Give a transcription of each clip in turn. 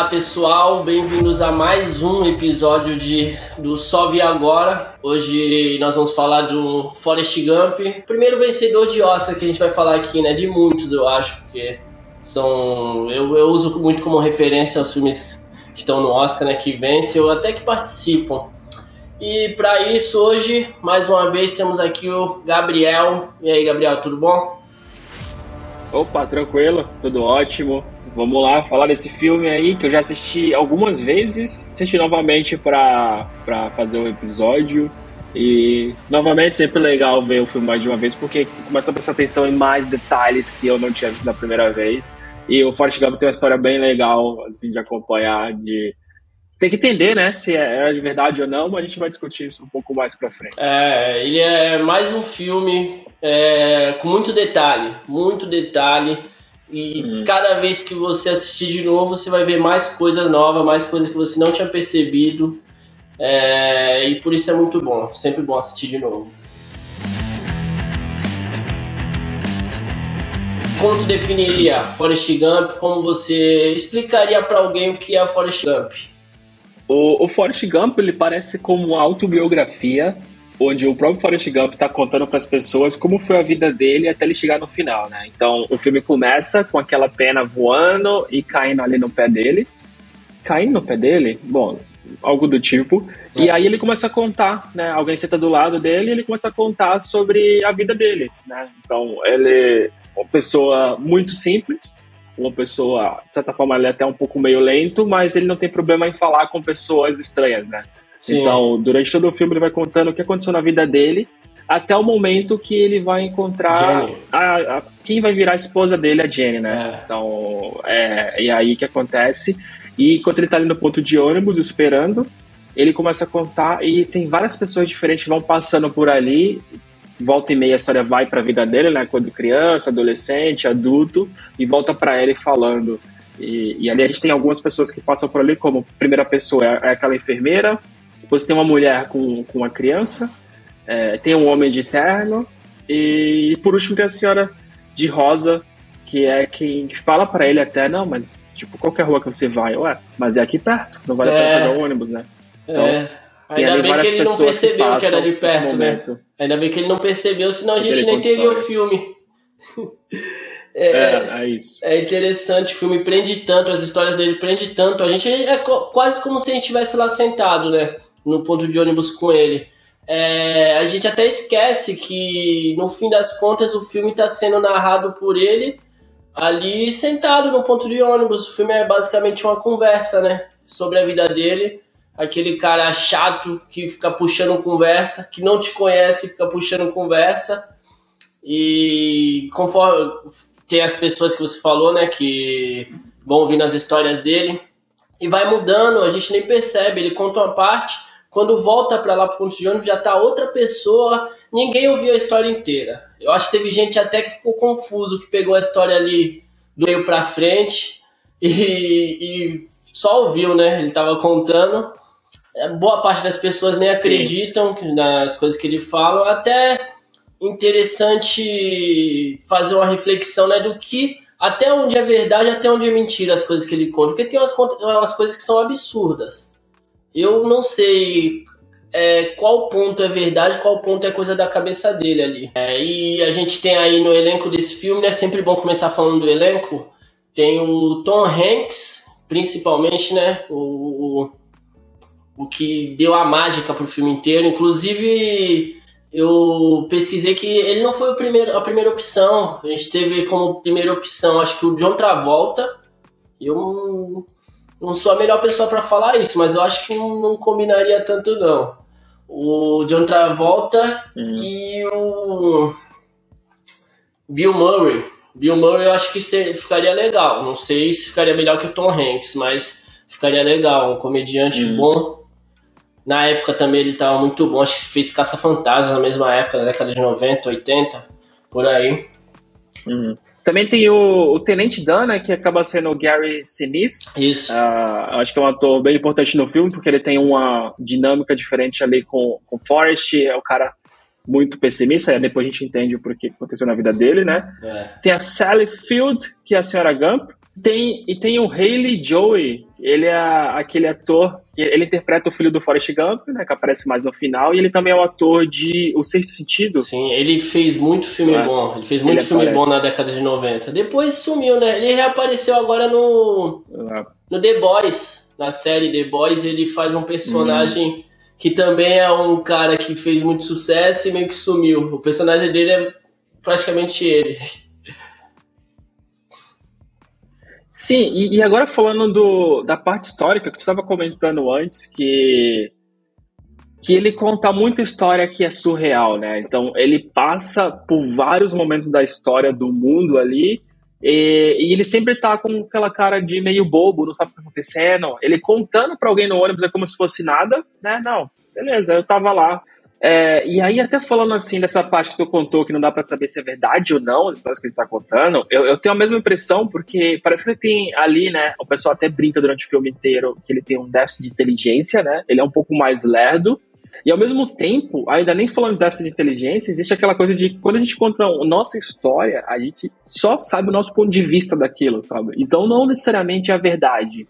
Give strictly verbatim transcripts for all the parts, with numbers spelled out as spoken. Olá pessoal, bem-vindos a mais um episódio de, do Só Vi Agora. Hoje nós vamos falar do Forrest Gump, primeiro vencedor de Oscar que a gente vai falar aqui, né? De muitos, eu acho, porque são, eu, eu uso muito como referência os filmes que estão no Oscar, né? Que vencem ou até que participam. E para isso, hoje, mais uma vez, temos aqui o Gabriel. E aí, Gabriel, tudo bom? Opa, tranquilo, tudo ótimo. Vamos lá falar desse filme aí que eu já assisti algumas vezes, assisti novamente pra, pra fazer um episódio e novamente sempre legal ver o filme mais de uma vez porque começa a prestar atenção em mais detalhes que eu não tinha visto da primeira vez. E o Forrest Gump tem uma história bem legal assim, de acompanhar, de tem que entender, né, se é de verdade ou não, mas a gente vai discutir isso um pouco mais pra frente. É, ele é mais um filme é, com muito detalhe, muito detalhe. E hum. cada vez que você assistir de novo, você vai ver mais coisas novas, mais coisas que você não tinha percebido. É... E por isso é muito bom, sempre bom assistir de novo. Como você definiria Forrest Gump? Como você explicaria para alguém o que é Forrest Gump? O, o Forrest Gump ele parece como uma autobiografia, onde o próprio Forrest Gump está contando para as pessoas como foi a vida dele até ele chegar no final, né? Então, o filme começa com aquela pena voando e caindo ali no pé dele. Caindo no pé dele? Bom, algo do tipo. E aí ele começa a contar, né? Alguém senta do lado dele e ele começa a contar sobre a vida dele, né? Então, ele é uma pessoa muito simples, uma pessoa, de certa forma, ele é até um pouco meio lento, mas ele não tem problema em falar com pessoas estranhas, né? Sim. Então, durante todo o filme ele vai contando o que aconteceu na vida dele, até o momento que ele vai encontrar a, a, quem vai virar a esposa dele, a Jenny, né? É. Então, é, e aí que acontece. E enquanto ele tá ali no ponto de ônibus, esperando, ele começa a contar e tem várias pessoas diferentes que vão passando por ali, volta e meia a história vai pra vida dele, né? Quando criança, adolescente, adulto, e volta pra ele falando. E, e ali a gente tem algumas pessoas que passam por ali, como primeira pessoa é aquela enfermeira, depois tem uma mulher com, com uma criança, é, tem um homem de terno, e, e por último tem a senhora de rosa, que é quem fala pra ele até, não, mas tipo, qualquer rua que você vai, ué, mas é aqui perto, não vale a pena pegar o ônibus, né? Então, é. Ainda bem que ele não percebeu que era de perto, né? Ainda bem que ele não percebeu, senão a gente nem teria o filme. É, é, é, isso. É interessante, o filme prende tanto, as histórias dele prende tanto, a gente é co- quase como se a gente estivesse lá sentado, né, no ponto de ônibus com ele. É, a gente até esquece que, no fim das contas, o filme está sendo narrado por ele ali sentado no ponto de ônibus. O filme é basicamente uma conversa, né, sobre a vida dele, aquele cara chato que fica puxando conversa, que não te conhece e fica puxando conversa. E conforme tem as pessoas que você falou, né, que vão ouvindo as histórias dele e vai mudando, a gente nem percebe, ele conta uma parte, quando volta para lá pro ponto de ônibus já tá outra pessoa, ninguém ouviu a história inteira. Eu acho que teve gente até que ficou confuso, que pegou a história ali do meio para frente e, e só ouviu, né, ele tava contando. Boa parte das pessoas nem Sim. acreditam nas coisas que ele fala, até... Interessante fazer uma reflexão, né, do que, até onde é verdade, até onde é mentira as coisas que ele conta. Porque tem umas, umas coisas que são absurdas. Eu não sei é, qual ponto é verdade, qual ponto é coisa da cabeça dele ali. É, e a gente tem aí no elenco desse filme, né, sempre bom começar falando do elenco, tem o Tom Hanks, principalmente, né, o, o, o que deu a mágica pro filme inteiro, inclusive... Eu pesquisei que ele não foi o primeiro, a primeira opção. A gente teve como primeira opção, acho que o John Travolta. Eu não sou a melhor pessoa para falar isso, mas eu acho que não, não combinaria tanto não. O John Travolta hum. e o Bill Murray. Bill Murray eu acho que ficaria legal. Não sei se ficaria melhor que o Tom Hanks, mas ficaria legal. Um comediante hum. bom. Na época também ele estava muito bom, acho que fez Caça-Fantasma na mesma época, na década de noventa, oitenta, por aí. Uhum. Também tem o, o Tenente Dan, né, que acaba sendo o Gary Sinise. Isso. Uh, acho que é um ator bem importante no filme, porque ele tem uma dinâmica diferente ali com o Forrest, é um cara muito pessimista, depois a gente entende o porquê que aconteceu na vida dele, né? É. Tem a Sally Field, que é a senhora Gump, Tem, e tem o Haley Joel, ele é aquele ator, ele interpreta o filho do Forrest Gump, né, que aparece mais no final, e ele também é o ator de O Sexto Sentido. Sim, ele fez muito filme é. bom, ele fez muito ele filme aparece. bom na década de noventa. Depois sumiu, né, ele reapareceu agora no, é. no The Boys, na série The Boys, ele faz um personagem hum. que também é um cara que fez muito sucesso e meio que sumiu. O personagem dele é praticamente ele. Sim, e, e agora falando do, da parte histórica, que você estava comentando antes, que, que ele conta muita história que é surreal, né? Então, ele passa por vários momentos da história do mundo ali, e, e ele sempre tá com aquela cara de meio bobo, não sabe o que tá acontecendo. Ele contando pra alguém no ônibus é como se fosse nada, né? Não, beleza, eu tava lá. É, e aí, até falando assim, dessa parte que tu contou, que não dá pra saber se é verdade ou não, as histórias que ele tá contando, eu, eu tenho a mesma impressão, porque parece que ele tem ali, né, o pessoal até brinca durante o filme inteiro que ele tem um déficit de inteligência, né, ele é um pouco mais lerdo, e ao mesmo tempo, ainda nem falando de déficit de inteligência, existe aquela coisa de, quando a gente conta a nossa história, a gente só sabe o nosso ponto de vista daquilo, sabe? Então, não necessariamente é a verdade.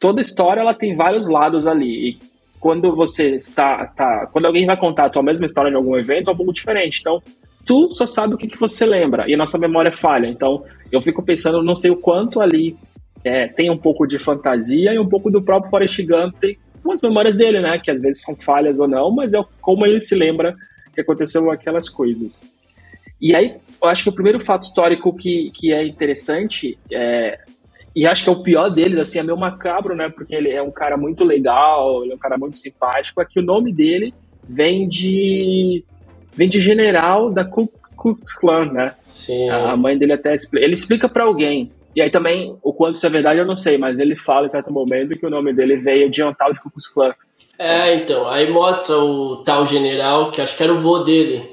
Toda história, ela tem vários lados ali, e quando você está, tá, quando alguém vai contar a tua mesma história de algum evento, é um pouco diferente. Então, tu só sabe o que, que você lembra, e a nossa memória falha. Então, eu fico pensando, não sei o quanto ali é, tem um pouco de fantasia e um pouco do próprio Forrest Gump, com as memórias dele, né? Que às vezes são falhas ou não, mas é como ele se lembra que aconteceu aquelas coisas. E aí, eu acho que o primeiro fato histórico que, que é interessante é... E acho que é o pior deles, assim, é meio macabro, né? Porque ele é um cara muito legal, ele é um cara muito simpático. É que o nome dele vem de, vem de general da Ku Klux Klan, né? Sim. A mãe dele até explica. Ele explica pra alguém. E aí também, o quanto isso é verdade, eu não sei, mas ele fala em certo momento que o nome dele veio de um tal de Ku Klux Klan. É, então. Aí mostra o tal general, que acho que era o vô dele.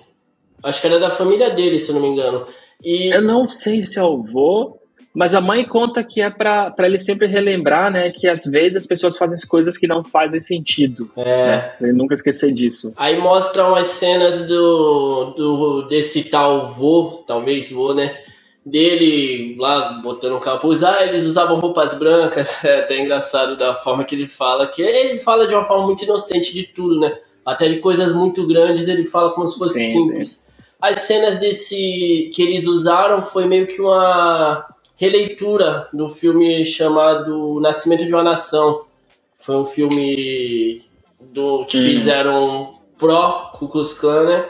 Acho que era da família dele, se eu não me engano. E... Eu não sei se é o vô. Mas a mãe conta que é pra, pra ele sempre relembrar, né? Que às vezes as pessoas fazem coisas que não fazem sentido. É. Né? Ele nunca esquecer disso. Aí mostra umas cenas do, do, desse tal vô, talvez vô, né? Dele lá botando um capuz. Ah, eles usavam roupas brancas. É até engraçado da forma que ele fala. Que ele fala de uma forma muito inocente de tudo, né? Até de coisas muito grandes ele fala como se fosse sim, simples. Sim. As cenas desse que eles usaram foi meio que uma... releitura do filme chamado Nascimento de uma Nação. Foi um filme do, que uhum. fizeram pró Ku Klux Klan, né?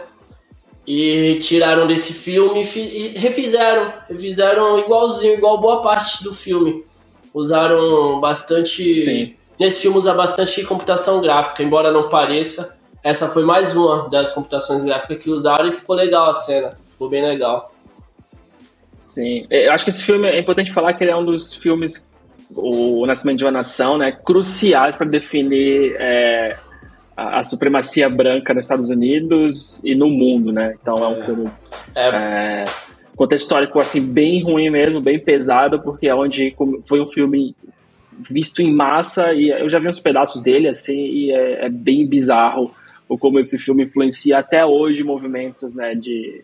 E tiraram desse filme e refizeram. Refizeram igualzinho, igual boa parte do filme. Usaram bastante... Sim. Nesse filme usa bastante computação gráfica, embora não pareça. Essa foi mais uma das computações gráficas que usaram e ficou legal a cena. Ficou bem legal. Sim, eu acho que esse filme, é importante falar que ele é um dos filmes, o Nascimento de uma Nação, né, cruciais para definir é, a, a supremacia branca nos Estados Unidos e no mundo, né, então é um filme é. É, contexto histórico, assim, bem ruim mesmo, bem pesado, porque é onde foi um filme visto em massa, e eu já vi uns pedaços dele, assim, e é, é bem bizarro o como esse filme influencia até hoje movimentos, né, de...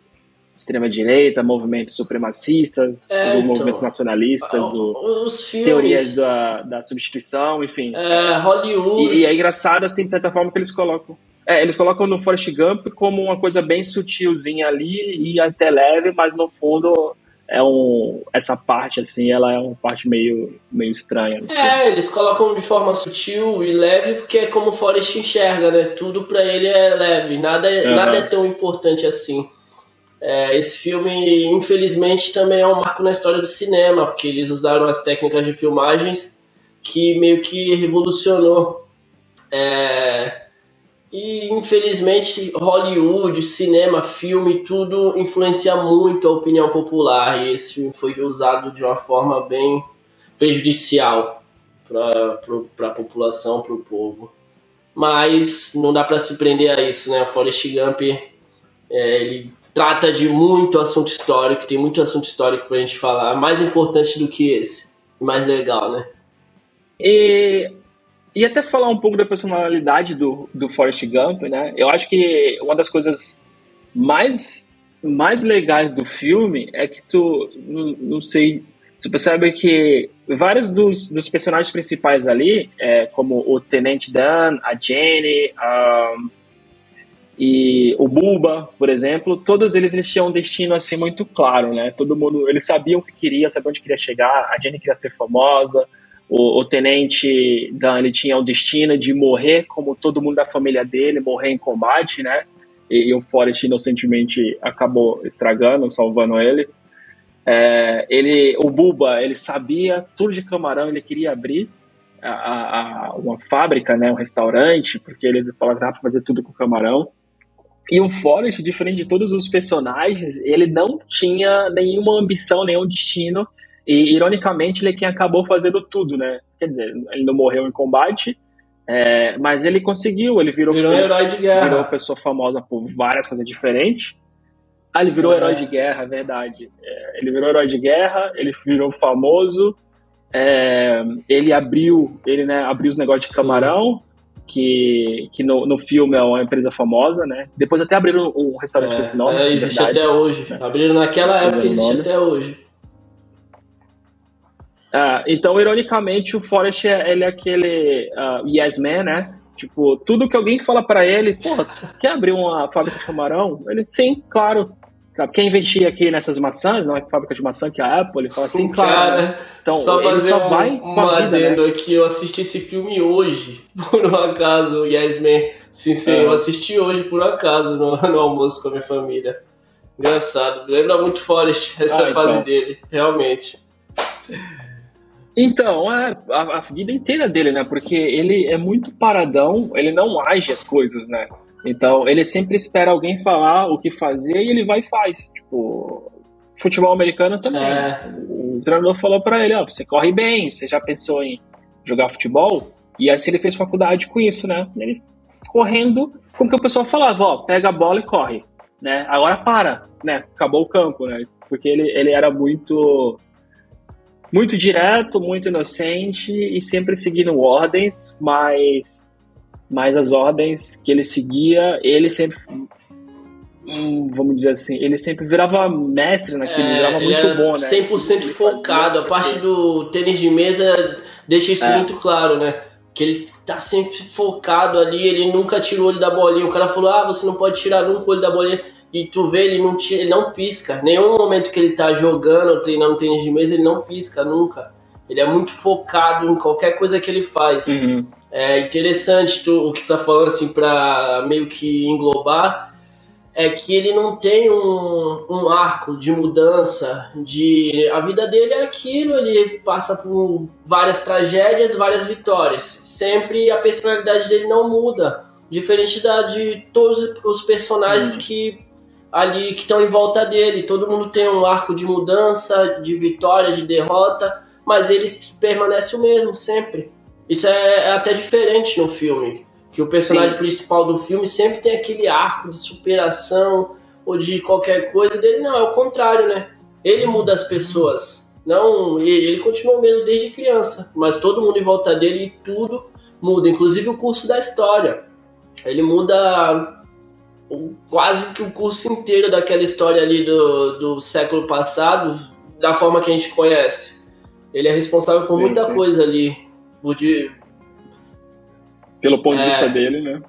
extrema-direita, movimentos supremacistas, é, então, movimentos nacionalistas, o, os filmes, teorias da, da substituição, enfim. É, Hollywood. E, e é engraçado, assim, de certa forma, que eles colocam. É, eles colocam no Forrest Gump como uma coisa bem sutilzinha ali e até leve, mas no fundo é um, essa parte, assim, ela é uma parte meio, meio estranha. É, eles colocam de forma sutil e leve porque é como o Forrest enxerga, né? Tudo pra ele é leve, nada é, uhum. nada é tão importante assim. É, esse filme, infelizmente, também é um marco na história do cinema, porque eles usaram as técnicas de filmagens que meio que revolucionou. É, e, infelizmente, Hollywood, cinema, filme, tudo influencia muito a opinião popular, e esse filme foi usado de uma forma bem prejudicial para a população, para o povo. Mas não dá para se prender a isso, né? Forrest Gump, é, ele... trata de muito assunto histórico, tem muito assunto histórico pra gente falar, mais importante do que esse, mais legal, né? E, e até falar um pouco da personalidade do, do Forrest Gump, né? Eu acho que uma das coisas mais, mais legais do filme é que tu, não, não sei você percebe que vários dos, dos personagens principais ali, é, como o Tenente Dan, a Jenny, a, e o Bubba, por exemplo, todos eles, eles tinham um destino assim muito claro, né? Todo mundo, eles sabiam o que queria, sabiam onde queria chegar. A Jenny queria ser famosa, o, o Tenente Dan, ele tinha o destino de morrer como todo mundo da família dele, morrer em combate, né? E, e o Forrest inocentemente acabou estragando, salvando ele. É, ele, o Bubba, ele sabia tudo de camarão, ele queria abrir a, a, uma fábrica, né, um restaurante, porque ele falava que dá pra fazer tudo com camarão. E o Forrest, diferente de todos os personagens, ele não tinha nenhuma ambição, nenhum destino, e ironicamente ele é quem acabou fazendo tudo, né? Quer dizer, ele não morreu em combate, é, mas ele conseguiu, ele virou, virou herói de guerra, virou pessoa famosa por várias coisas diferentes. Ah, ele virou é. herói de guerra, é verdade. É, ele virou herói de guerra, ele virou famoso, é, ele abriu, ele, né, abriu os negócios de camarão, que, que no, no filme é uma empresa famosa, né? Depois até abriram um restaurante é, com esse nome. É, existe verdade, até hoje. Né? Abriram naquela época, existe até hoje. Ah, então, ironicamente, o Forrest é, ele é aquele uh, Yes Man, né? Tipo, tudo que alguém fala pra ele, porra, quer abrir uma fábrica de camarão? Ele, sim, claro. Sabe, quer investir aqui nessas maçãs, não é fábrica de maçã que é a Apple, ele fala assim, um cara, cara, então só ele fazer só um, vai um adendo, né? Aqui, eu assisti esse filme hoje, por um acaso, Yes Man, sim, sim, é. eu assisti hoje por um acaso no, no almoço com a minha família. Engraçado, lembra muito Forrest, essa ah, fase então. dele, realmente. Então, a, a, a vida inteira dele, né? Porque ele é muito paradão, ele não age as coisas, né? Então, ele sempre espera alguém falar o que fazer e ele vai e faz. Tipo, futebol americano também. É. O treinador falou pra ele, ó, oh, você corre bem, você já pensou em jogar futebol? E assim ele fez faculdade com isso, né? Ele correndo, como que o pessoal falava, ó, oh, pega a bola e corre, né? Agora para, né? Acabou o campo, né? Porque ele, ele era muito... muito direto, muito inocente e sempre seguindo ordens, mas, mas as ordens que ele seguia, ele sempre, vamos dizer assim, ele sempre virava mestre naquilo, é, virava muito bom, né? cem por cento focado, a parte do tênis de mesa deixa isso é. muito claro, né? Que ele tá sempre focado ali, ele nunca tira o olho da bolinha, o cara falou, ah, você não pode tirar nunca o olho da bolinha. E tu vê, ele não, tira, ele não pisca. Nenhum momento que ele tá jogando ou treinando tênis de mesa, ele não pisca nunca. Ele é muito focado em qualquer coisa que ele faz. Uhum. É interessante tu, o que você tá falando, assim, pra meio que englobar, é que ele não tem um, um arco de mudança. De, a vida dele é aquilo, ele passa por várias tragédias, várias vitórias. Sempre a personalidade dele não muda. Diferente da de todos os personagens uhum. que... ali que estão em volta dele, todo mundo tem um arco de mudança, de vitória, de derrota, mas ele permanece o mesmo sempre. Isso é, é até diferente no filme, que o personagem Sim. principal do filme sempre tem aquele arco de superação ou de qualquer coisa dele. Não, é o contrário, né? Ele muda as pessoas, não, ele, ele continua o mesmo desde criança, mas todo mundo em volta dele e tudo muda, inclusive o curso da história. Ele muda... quase que o curso inteiro daquela história ali do, do século passado, da forma que a gente conhece. Ele é responsável por sim, muita sim. coisa ali. De... Pelo ponto é... de vista dele, né?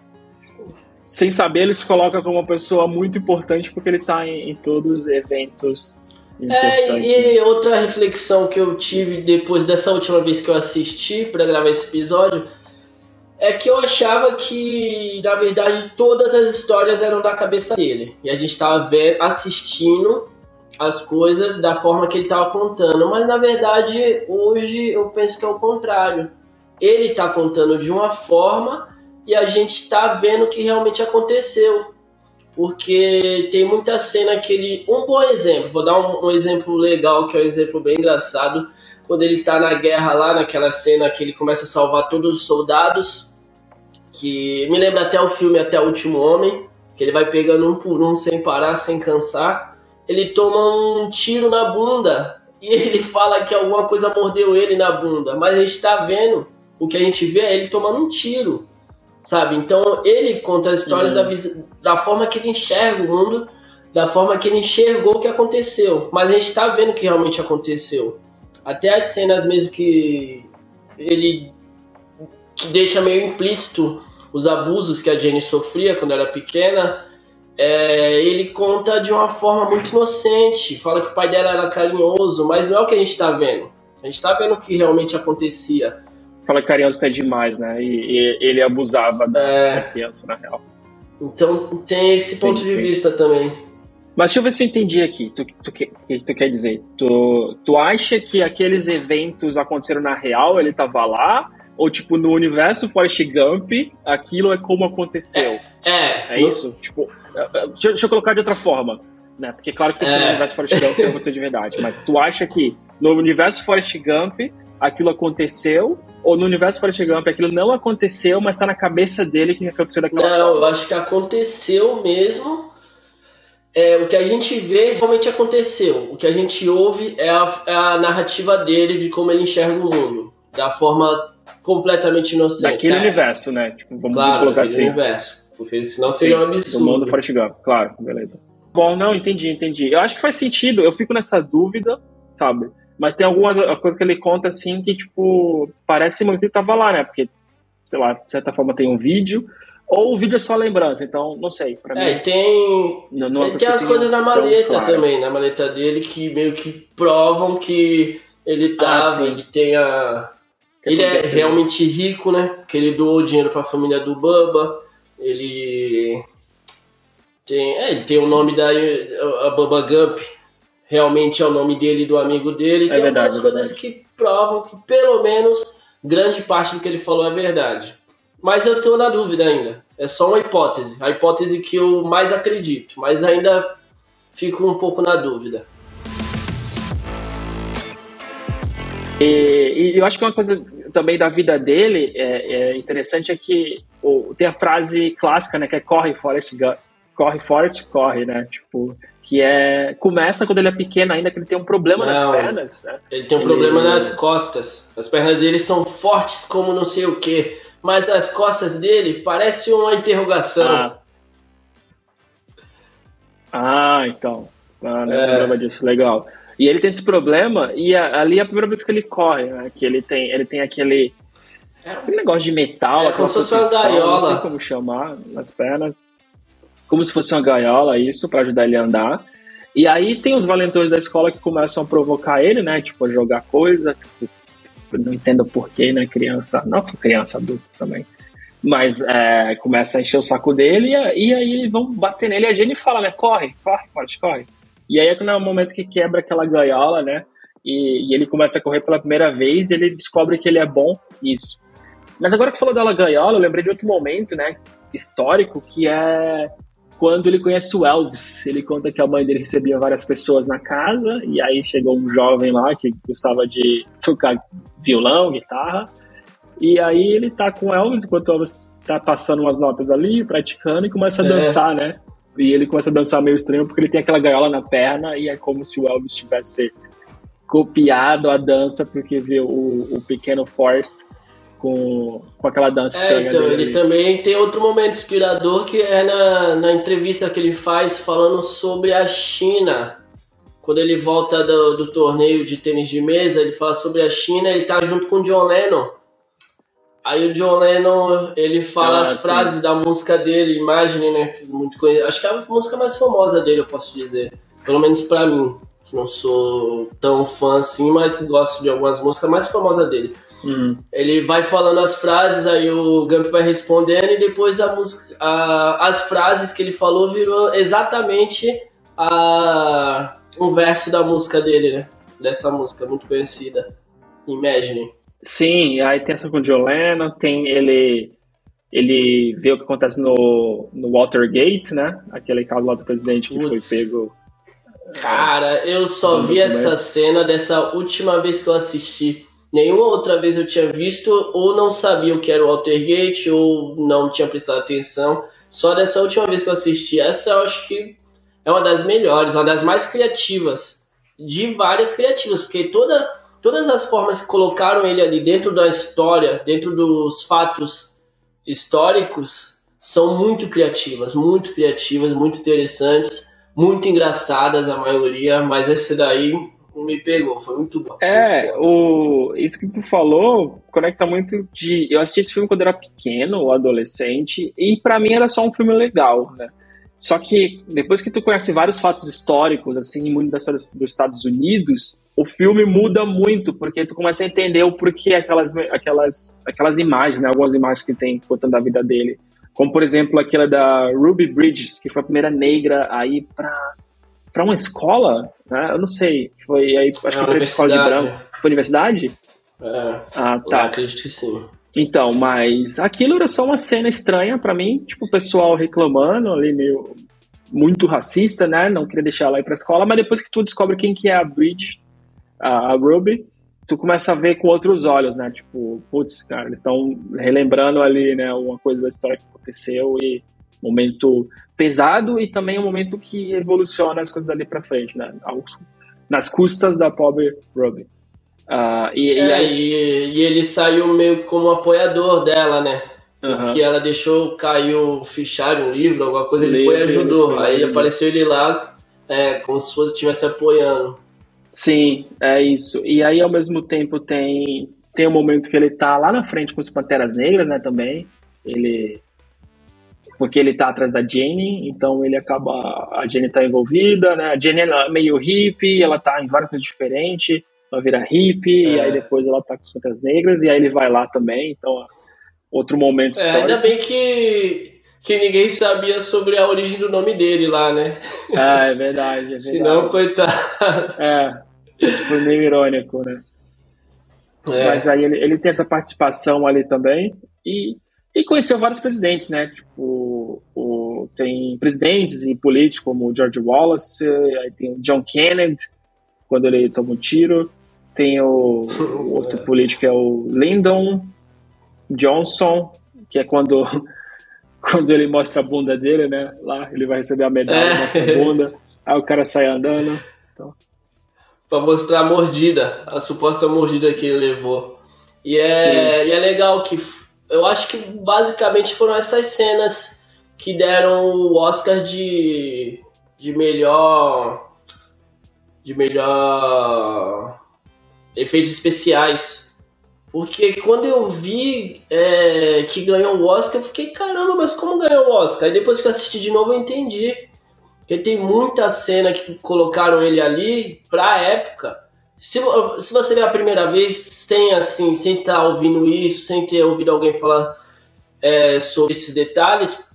Sem saber, ele se coloca como uma pessoa muito importante porque ele tá em, em todos os eventos importantes. É, e outra reflexão que eu tive depois dessa última vez que eu assisti para gravar esse episódio... é que eu achava que, na verdade, todas as histórias eram da cabeça dele. E a gente estava assistindo as coisas da forma que ele estava contando. Mas, na verdade, hoje eu penso que é o contrário. Ele está contando de uma forma e a gente está vendo o que realmente aconteceu. Porque tem muita cena que ele... Um bom exemplo, vou dar um, um exemplo legal, que é um exemplo bem engraçado... Quando ele tá na guerra lá, naquela cena que ele começa a salvar todos os soldados, que me lembra até o filme Até o Último Homem, que ele vai pegando um por um sem parar, sem cansar. Ele toma um tiro na bunda e ele fala que alguma coisa mordeu ele na bunda. Mas a gente tá vendo, o que a gente vê é ele tomando um tiro, sabe? Então ele conta as histórias uhum. da, da forma que ele enxerga o mundo, da forma que ele enxergou o que aconteceu. Mas a gente tá vendo o que realmente aconteceu. Até as cenas mesmo que ele que deixa meio implícito os abusos que a Jenny sofria quando era pequena, é, ele conta de uma forma muito inocente, fala que o pai dela era carinhoso, mas não é o que a gente tá vendo. A gente tá vendo o que realmente acontecia. Fala que carinhoso até demais, né? E, e ele abusava da, é... da criança, na real. Então tem esse ponto sim, de sim. vista também. Mas deixa eu ver se eu entendi aqui. O que tu, tu, tu quer dizer? Tu, tu acha que aqueles eventos aconteceram na real, ele tava lá? Ou, tipo, no universo Forrest Gump, aquilo é como aconteceu? É. É, é isso? No... Tipo, deixa, deixa eu colocar de outra forma, né? Porque, claro, que tem é. no universo Forrest Gump não aconteceu de verdade. Mas tu acha que no universo Forrest Gump aquilo aconteceu? Ou no universo Forrest Gump aquilo não aconteceu, mas tá na cabeça dele que aconteceu daquela forma? Não, eu acho que aconteceu mesmo. É, o que a gente vê realmente aconteceu. O que a gente ouve é a, é a narrativa dele de como ele enxerga o mundo. Da forma completamente inocente. Daquele é. universo, né? Tipo, vamos claro, colocar assim. Claro, universo. Porque senão seria Sim, um absurdo. Do mundo Forrest Gump, claro. Beleza. Bom, não, entendi, entendi. Eu acho que faz sentido. Eu fico nessa dúvida, sabe? Mas tem algumas coisas que ele conta, assim, que, tipo, parece muito que ele tava lá, né? Porque, sei lá, de certa forma tem um vídeo... Ou o vídeo é só lembrança, então não sei. Pra é, mim, tem. Não, não é tem as coisas na maleta claro. também, na maleta dele, que meio que provam que ele tava, ah, ele tenha. Que ele é realmente rico, né? Porque ele doou dinheiro pra família do Bubba. Ele. Tem. É, ele tem o nome da. A Bubba Gump. Realmente é o nome dele e do amigo dele. É tem verdade, algumas é coisas que provam que, pelo menos, grande parte do que ele falou é verdade. Mas eu estou na dúvida ainda. É só uma hipótese. A hipótese que eu mais acredito. Mas ainda fico um pouco na dúvida. E, e eu acho que uma coisa também da vida dele é, é interessante é que oh, tem a frase clássica, né? Que é corre, Forrest, corre, Forrest, corre, né? Tipo... Que é... Começa quando ele é pequeno ainda, que ele tem um problema não, nas pernas, né? Ele tem um ele... problema nas costas. As pernas dele são fortes como não sei o quê. Mas as costas dele parecem uma interrogação. Ah, ah então. Ah, não é. Lembrava disso. Legal. E ele tem esse problema, e a, ali é a primeira vez que ele corre, né? Que ele tem, ele tem aquele, é, aquele negócio de metal, é, como se fosse uma gaiola. Não sei como chamar, nas pernas. Como se fosse uma gaiola, isso, pra ajudar ele a andar. E aí tem os valentões da escola que começam a provocar ele, né? Tipo, jogar coisa, tipo, não entendo porquê, né, criança, nossa, criança, adulto também, mas é, começa a encher o saco dele e, e aí vão bater nele e a Jenny fala, né, corre, corre, corre, corre, e aí é no momento que quebra aquela gaiola, né, e, e ele começa a correr pela primeira vez e ele descobre que ele é bom nisso. Mas agora que falou da gaiola, eu lembrei de outro momento, né, histórico, que é quando ele conhece o Elvis. Ele conta que a mãe dele recebia várias pessoas na casa e aí chegou um jovem lá que gostava de tocar violão, guitarra, e aí ele tá com o Elvis, enquanto o Elvis tá passando umas notas ali, praticando, e começa a é. dançar, né? E ele começa a dançar meio estranho, porque ele tem aquela gaiola na perna, e é como se o Elvis tivesse copiado a dança, porque vê o, o pequeno Forrest com, com aquela dança é, estranha então, dele. Ele também tem outro momento inspirador, que é na, na entrevista que ele faz, falando sobre a China. Quando ele volta do, do torneio de tênis de mesa, ele fala sobre a China, ele tá junto com o John Lennon. Aí o John Lennon, ele fala ah, as sim. frases da música dele, Imagine, né? Muito conhecida. Acho que é a música mais famosa dele, eu posso dizer. Pelo menos pra mim, que não sou tão fã assim, mas gosto de algumas músicas mais famosas dele. Hum. Ele vai falando as frases, aí o Gump vai respondendo, e depois a música, a, as frases que ele falou virou exatamente a... um verso da música dele, né? Dessa música muito conhecida, Imagine. Sim, aí tem essa com o John Lennon, tem ele... Ele vê o que acontece no, no Watergate, né? Aquele caso lá do presidente que Uts. foi pego... Cara, eu só vi essa cena dessa última vez que eu assisti. Nenhuma outra vez eu tinha visto, ou não sabia o que era o Watergate, ou não tinha prestado atenção. Só dessa última vez que eu assisti. Essa eu acho que... É uma das melhores, uma das mais criativas, de várias criativas, porque toda, todas as formas que colocaram ele ali dentro da história, dentro dos fatos históricos, são muito criativas, muito criativas, muito interessantes, muito engraçadas a maioria, mas esse daí me pegou, foi muito bom. É, muito bom. O, isso que tu falou conecta muito de... Eu assisti esse filme quando era pequeno ou adolescente e pra mim era só um filme legal, né? Só que depois que tu conhece vários fatos históricos, assim, muito da história dos Estados Unidos, o filme muda muito, porque tu começa a entender o porquê aquelas, aquelas, aquelas imagens, né? Algumas imagens que tem contando a vida dele. Como, por exemplo, aquela da Ruby Bridges, que foi a primeira negra a ir pra, pra uma escola, né? Eu não sei, foi aí, acho é que foi a escola de branco. Foi universidade? É, ah, tá. Eu acredito que sim. Então, mas aquilo era só uma cena estranha pra mim, tipo, o pessoal reclamando ali, meio muito racista, né, não queria deixar ela ir pra escola, mas depois que tu descobre quem que é a Bridge, a Ruby, tu começa a ver com outros olhos, né, tipo, putz, cara, eles estão relembrando ali, né, uma coisa da história que aconteceu e um momento pesado e também um momento que evoluciona as coisas dali pra frente, né, nas custas da pobre Ruby. Uh, e, é, e, aí... e, e ele saiu meio como apoiador dela, né? Uhum. Porque ela deixou, caiu, ficharam um livro, alguma coisa, ele, ele foi e ajudou. Ele foi, aí ele apareceu ele lá, é, como se fosse estivesse apoiando. Sim, é isso. E aí, ao mesmo tempo, tem tem um momento que ele tá lá na frente com os Panteras Negras, né, também. Ele... Porque ele tá atrás da Jenny, então ele acaba... A Jenny tá envolvida, né? A Jenny é meio hippie, ela tá em várias coisas diferentes. Ela vira hippie, é. E aí depois ela tá com as Panteras Negras, e aí ele vai lá também, então outro momento histórico. É, ainda bem que, que ninguém sabia sobre a origem do nome dele lá, né? Ah, é verdade, é verdade. Senão, coitado. É, isso foi meio irônico, né? É. Mas aí ele, ele tem essa participação ali também, e, e conheceu vários presidentes, né? Tipo, o, tem presidentes e políticos como o George Wallace, aí tem o John Kennedy, quando ele toma um tiro, tem o, o outro político que é o Lyndon Johnson, que é quando, quando ele mostra a bunda dele, né? Lá ele vai receber a medalha, é. Mostra a bunda, aí o cara sai andando. Então. Pra mostrar a mordida, a suposta mordida que ele levou. E é, e é legal que, eu acho que basicamente foram essas cenas que deram o Oscar de, de melhor... de melhor efeitos especiais, porque quando eu vi é, que ganhou o Oscar, eu fiquei, caramba, mas como ganhou o Oscar? Aí depois que eu assisti de novo eu entendi, porque tem muita cena que colocaram ele ali pra época, se, se você ver a primeira vez, sem assim, sem estar ouvindo isso, sem ter ouvido alguém falar é, sobre esses detalhes,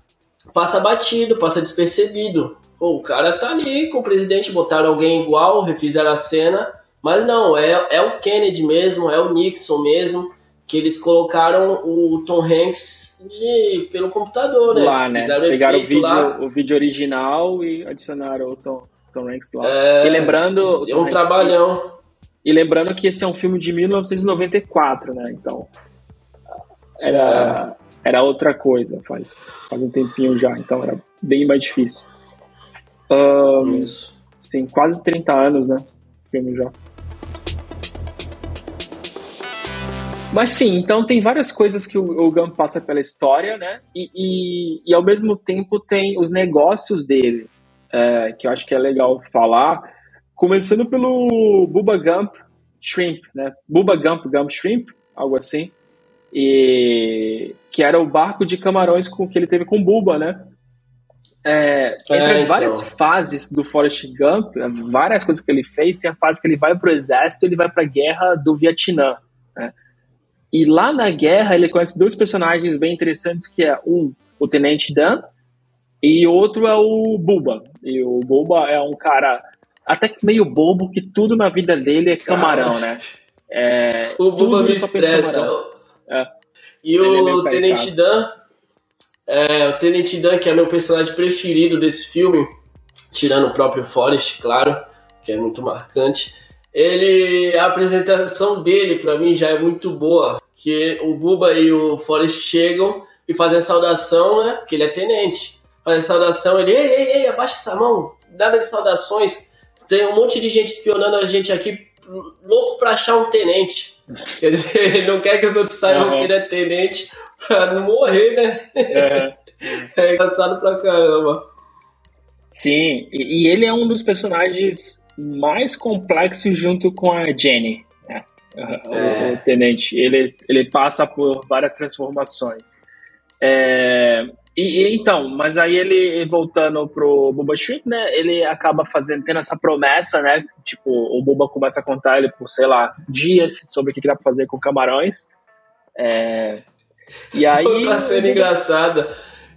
passa batido, passa despercebido. Pô, o cara tá ali com o presidente, botaram alguém igual, refizeram a cena, mas não, é, é o Kennedy mesmo, é o Nixon mesmo, que eles colocaram o Tom Hanks de, pelo computador, né? Lá, né? Pegaram o vídeo, lá. o vídeo original e adicionaram o Tom, Tom Hanks lá. É, e lembrando... Deu um Hanks trabalhão. Lá. E lembrando que esse é um filme de mil novecentos e noventa e quatro, né? Então, era, é. era outra coisa, faz, faz um tempinho já, então era bem mais difícil. Um, Isso. Sim, quase trinta anos, né? Filme já. Mas sim, então tem várias coisas que o, o Gump passa pela história, né? E, e, e ao mesmo tempo tem os negócios dele, é, que eu acho que é legal falar. Começando pelo Bubba Gump Shrimp, né? Bubba Gump Gump Shrimp, algo assim. E, que era o barco de camarões com, que ele teve com o Bubba, né? É, entre é, as várias então. fases do Forrest Gump, várias coisas que ele fez, tem a fase que ele vai pro exército, ele vai pra guerra do Vietnã, né? E lá na guerra ele conhece dois personagens bem interessantes, que é um, o Tenente Dan, e outro é o Bubba. E o Bubba é um cara até que meio bobo, que tudo na vida dele é camarão, cara, né? É, o Bubba me estressa. É. E ele o é Tenente Dan... É, o Tenente Dan, que é meu personagem preferido desse filme, tirando o próprio Forrest, claro, que é muito marcante, ele, a apresentação dele pra mim já é muito boa, que o Bubba e o Forrest chegam e fazem a saudação, né, porque ele é tenente, fazem a saudação, ele, ei, ei, ei, abaixa essa mão, nada de saudações, tem um monte de gente espionando a gente aqui, louco pra achar um tenente, quer dizer, ele não quer que os outros saibam uhum. que ele é tenente, pra não morrer, né? É, é engraçado pra caramba. Sim, e, e ele é um dos personagens mais complexo junto com a Jenny, né? É. O tenente. Ele, ele passa por várias transformações. É, e, e então, mas aí ele, voltando pro Bubba Shrimp, né? Ele acaba fazendo, tendo essa promessa, né? Tipo, o Bubba começa a contar ele por, sei lá, dias sobre o que dá pra fazer com camarões. É, e aí... Outra cena engraçada,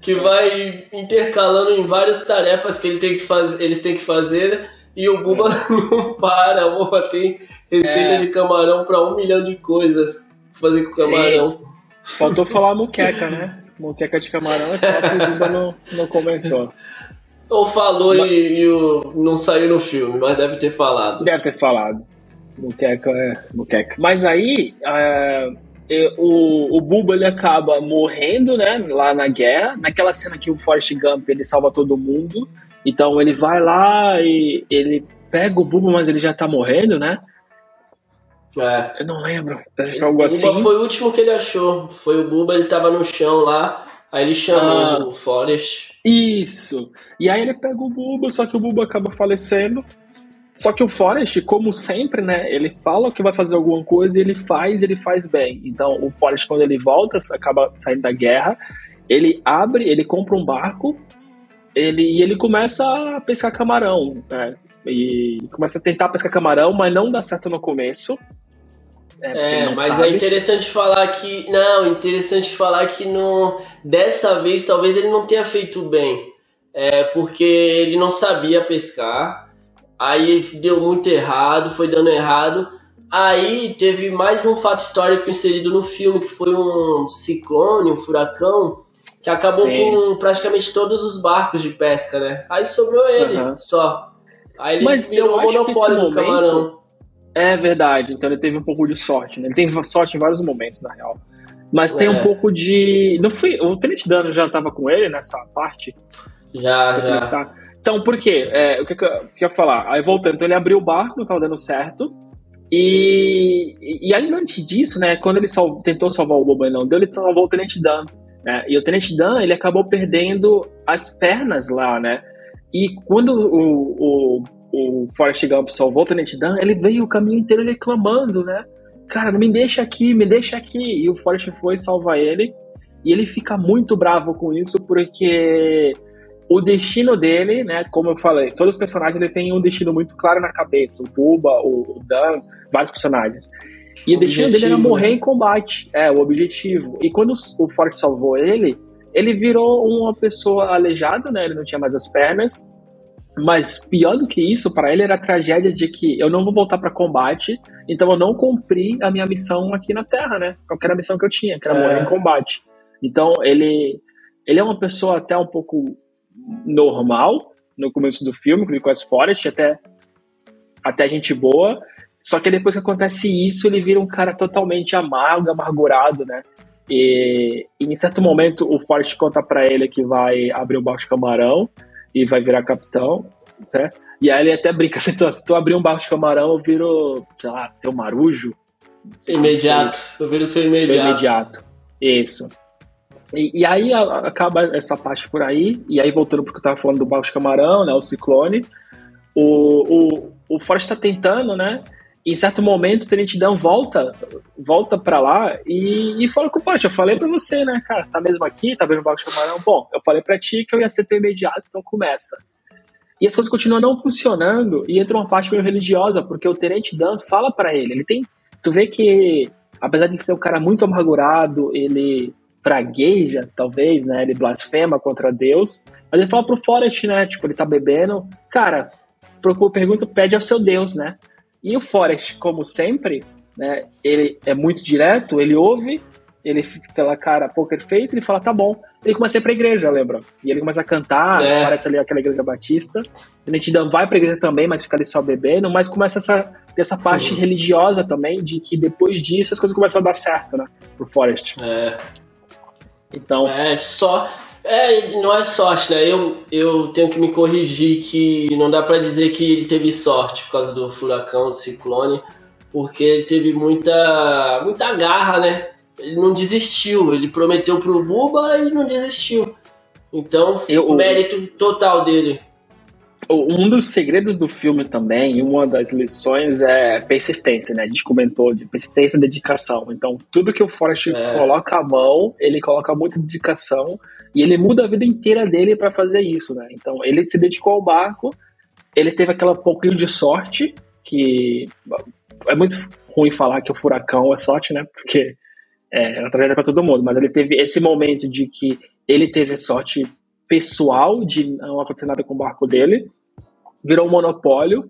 que vai intercalando em várias tarefas que ele tem que faz, eles têm que fazer, e o Bubba é. não para. O Bubba tem receita é. de camarão pra um milhão de coisas fazer com camarão. Sim. Faltou falar moqueca, né? Moqueca de camarão é top, o Bubba não, não comentou. Ou falou mas... e, e o, não saiu no filme, mas deve ter falado. Deve ter falado. Moqueca é moqueca. Mas aí... Uh... O, o Bubba, ele acaba morrendo, né, lá na guerra, naquela cena que o Forrest Gump, ele salva todo mundo, então ele vai lá e ele pega o Bubba, mas ele já tá morrendo, né? É. Eu não lembro. Algo assim. O Bubba foi o último que ele achou, foi o Bubba, ele tava no chão lá, aí ele chamou ah, o Forrest. Isso, e aí ele pega o Bubba, só que o Bubba acaba falecendo. Só que o Forrest, como sempre, né, ele fala que vai fazer alguma coisa e ele faz, ele faz bem. Então, o Forrest, quando ele volta, acaba saindo da guerra, ele abre, ele compra um barco, ele, e ele começa a pescar camarão, né, e começa a tentar pescar camarão, mas não dá certo no começo. É, é mas sabe. é interessante falar que, não, interessante falar que no, dessa vez, talvez ele não tenha feito bem, é, porque ele não sabia pescar. Aí deu muito errado, foi dando errado. Aí teve mais um fato histórico inserido no filme, que foi um ciclone, um furacão, que acabou Sim. com praticamente todos os barcos de pesca, né? Aí sobrou ele, uhum. só. Aí ele Mas virou um monopólio do momento... camarão. É verdade, então ele teve um pouco de sorte, né? Ele teve sorte em vários momentos, na real. Mas é. tem um pouco de... Não foi... O Tenente Dano já estava com ele nessa parte? Já, já. Tá... Então, por quê? É, o que, que, eu, que eu ia falar? Aí, voltando, então ele abriu o barco, não estava dando certo. E, e ainda antes disso, né, quando ele sal, tentou salvar o Bubba e não deu, ele salvou o Tenente Dan. Né? E o Tenente Dan, ele acabou perdendo as pernas lá, né? E quando o, o, o Forrest Gump salvou o Tenente Dan, ele veio o caminho inteiro reclamando, né? Cara, me deixa aqui, me deixa aqui. E o Forrest foi salvar ele. E ele fica muito bravo com isso, porque... O destino dele, né, como eu falei, todos os personagens ele tem um destino muito claro na cabeça. O Bubba, o Dan, vários personagens. E o, o destino dele era morrer né? em combate. É, o objetivo. E quando o Forrest salvou ele, ele virou uma pessoa aleijada, né? Ele não tinha mais as pernas. Mas pior do que isso, para ele era a tragédia de que eu não vou voltar para combate, então eu não cumpri a minha missão aqui na Terra, né? Qualquer missão que eu tinha, que era é. morrer em combate. Então, ele, ele é uma pessoa até um pouco... normal, no começo do filme, com as Forrest, até, até gente boa, só que depois que acontece isso, ele vira um cara totalmente amargo, amargurado, né, e, e em certo momento o Forrest conta pra ele que vai abrir o barco de camarão e vai virar capitão, certo? E aí ele até brinca, se tu, se tu abrir um barco de camarão, eu viro, sei lá, teu marujo? Imediato, eu viro seu imediato. Imediato, isso. E, e aí a, acaba essa parte por aí, e aí voltando porque eu tava falando do barco de camarão, né, o ciclone, o, o, o Forrest tá tentando, né, e em certo momento o Tenente Dan volta, volta pra lá e, e fala com o Forrest, eu falei pra você, né, cara, tá mesmo aqui, tá vendo o barco de camarão? Bom, eu falei pra ti que eu ia ser teu imediato, então começa. E as coisas continuam não funcionando, e entra uma parte meio religiosa, porque o Tenente Dan fala pra ele, ele tem, tu vê que, apesar de ser um cara muito amargurado, ele... pragueja, talvez, né, ele blasfema contra Deus, mas ele fala pro Forrest, né, tipo, ele tá bebendo, cara, procura, pergunta, pede ao seu Deus, né, e o Forrest, como sempre, né, ele é muito direto, ele ouve, ele fica pela cara poker face, ele fala, tá bom, ele começa a ir pra igreja, lembra, e ele começa a cantar, é. aparece ali aquela igreja batista, ele te dá, vai pra igreja também, mas fica ali só bebendo, mas começa essa, essa parte uhum. religiosa também, de que depois disso as coisas começam a dar certo, né, pro Forrest. É... Então... É, só, é, não é sorte, né? Eu, eu tenho que me corrigir que não dá pra dizer que ele teve sorte por causa do furacão, do ciclone, porque ele teve muita, muita garra, né? Ele não desistiu, ele prometeu pro Bubba e não desistiu. Então, eu, o mérito total dele. Um dos segredos do filme também, uma das lições é persistência, né? A gente comentou de persistência e dedicação. Então, tudo que o Forrest é. coloca a mão, ele coloca muita dedicação e ele muda a vida inteira dele pra fazer isso, né? Então, ele se dedicou ao barco, ele teve aquela pouquinho de sorte, que é muito ruim falar que o furacão é sorte, né? Porque é uma tragédia pra todo mundo, mas ele teve esse momento de que ele teve sorte pessoal de não acontecer nada com o barco dele, virou um monopólio,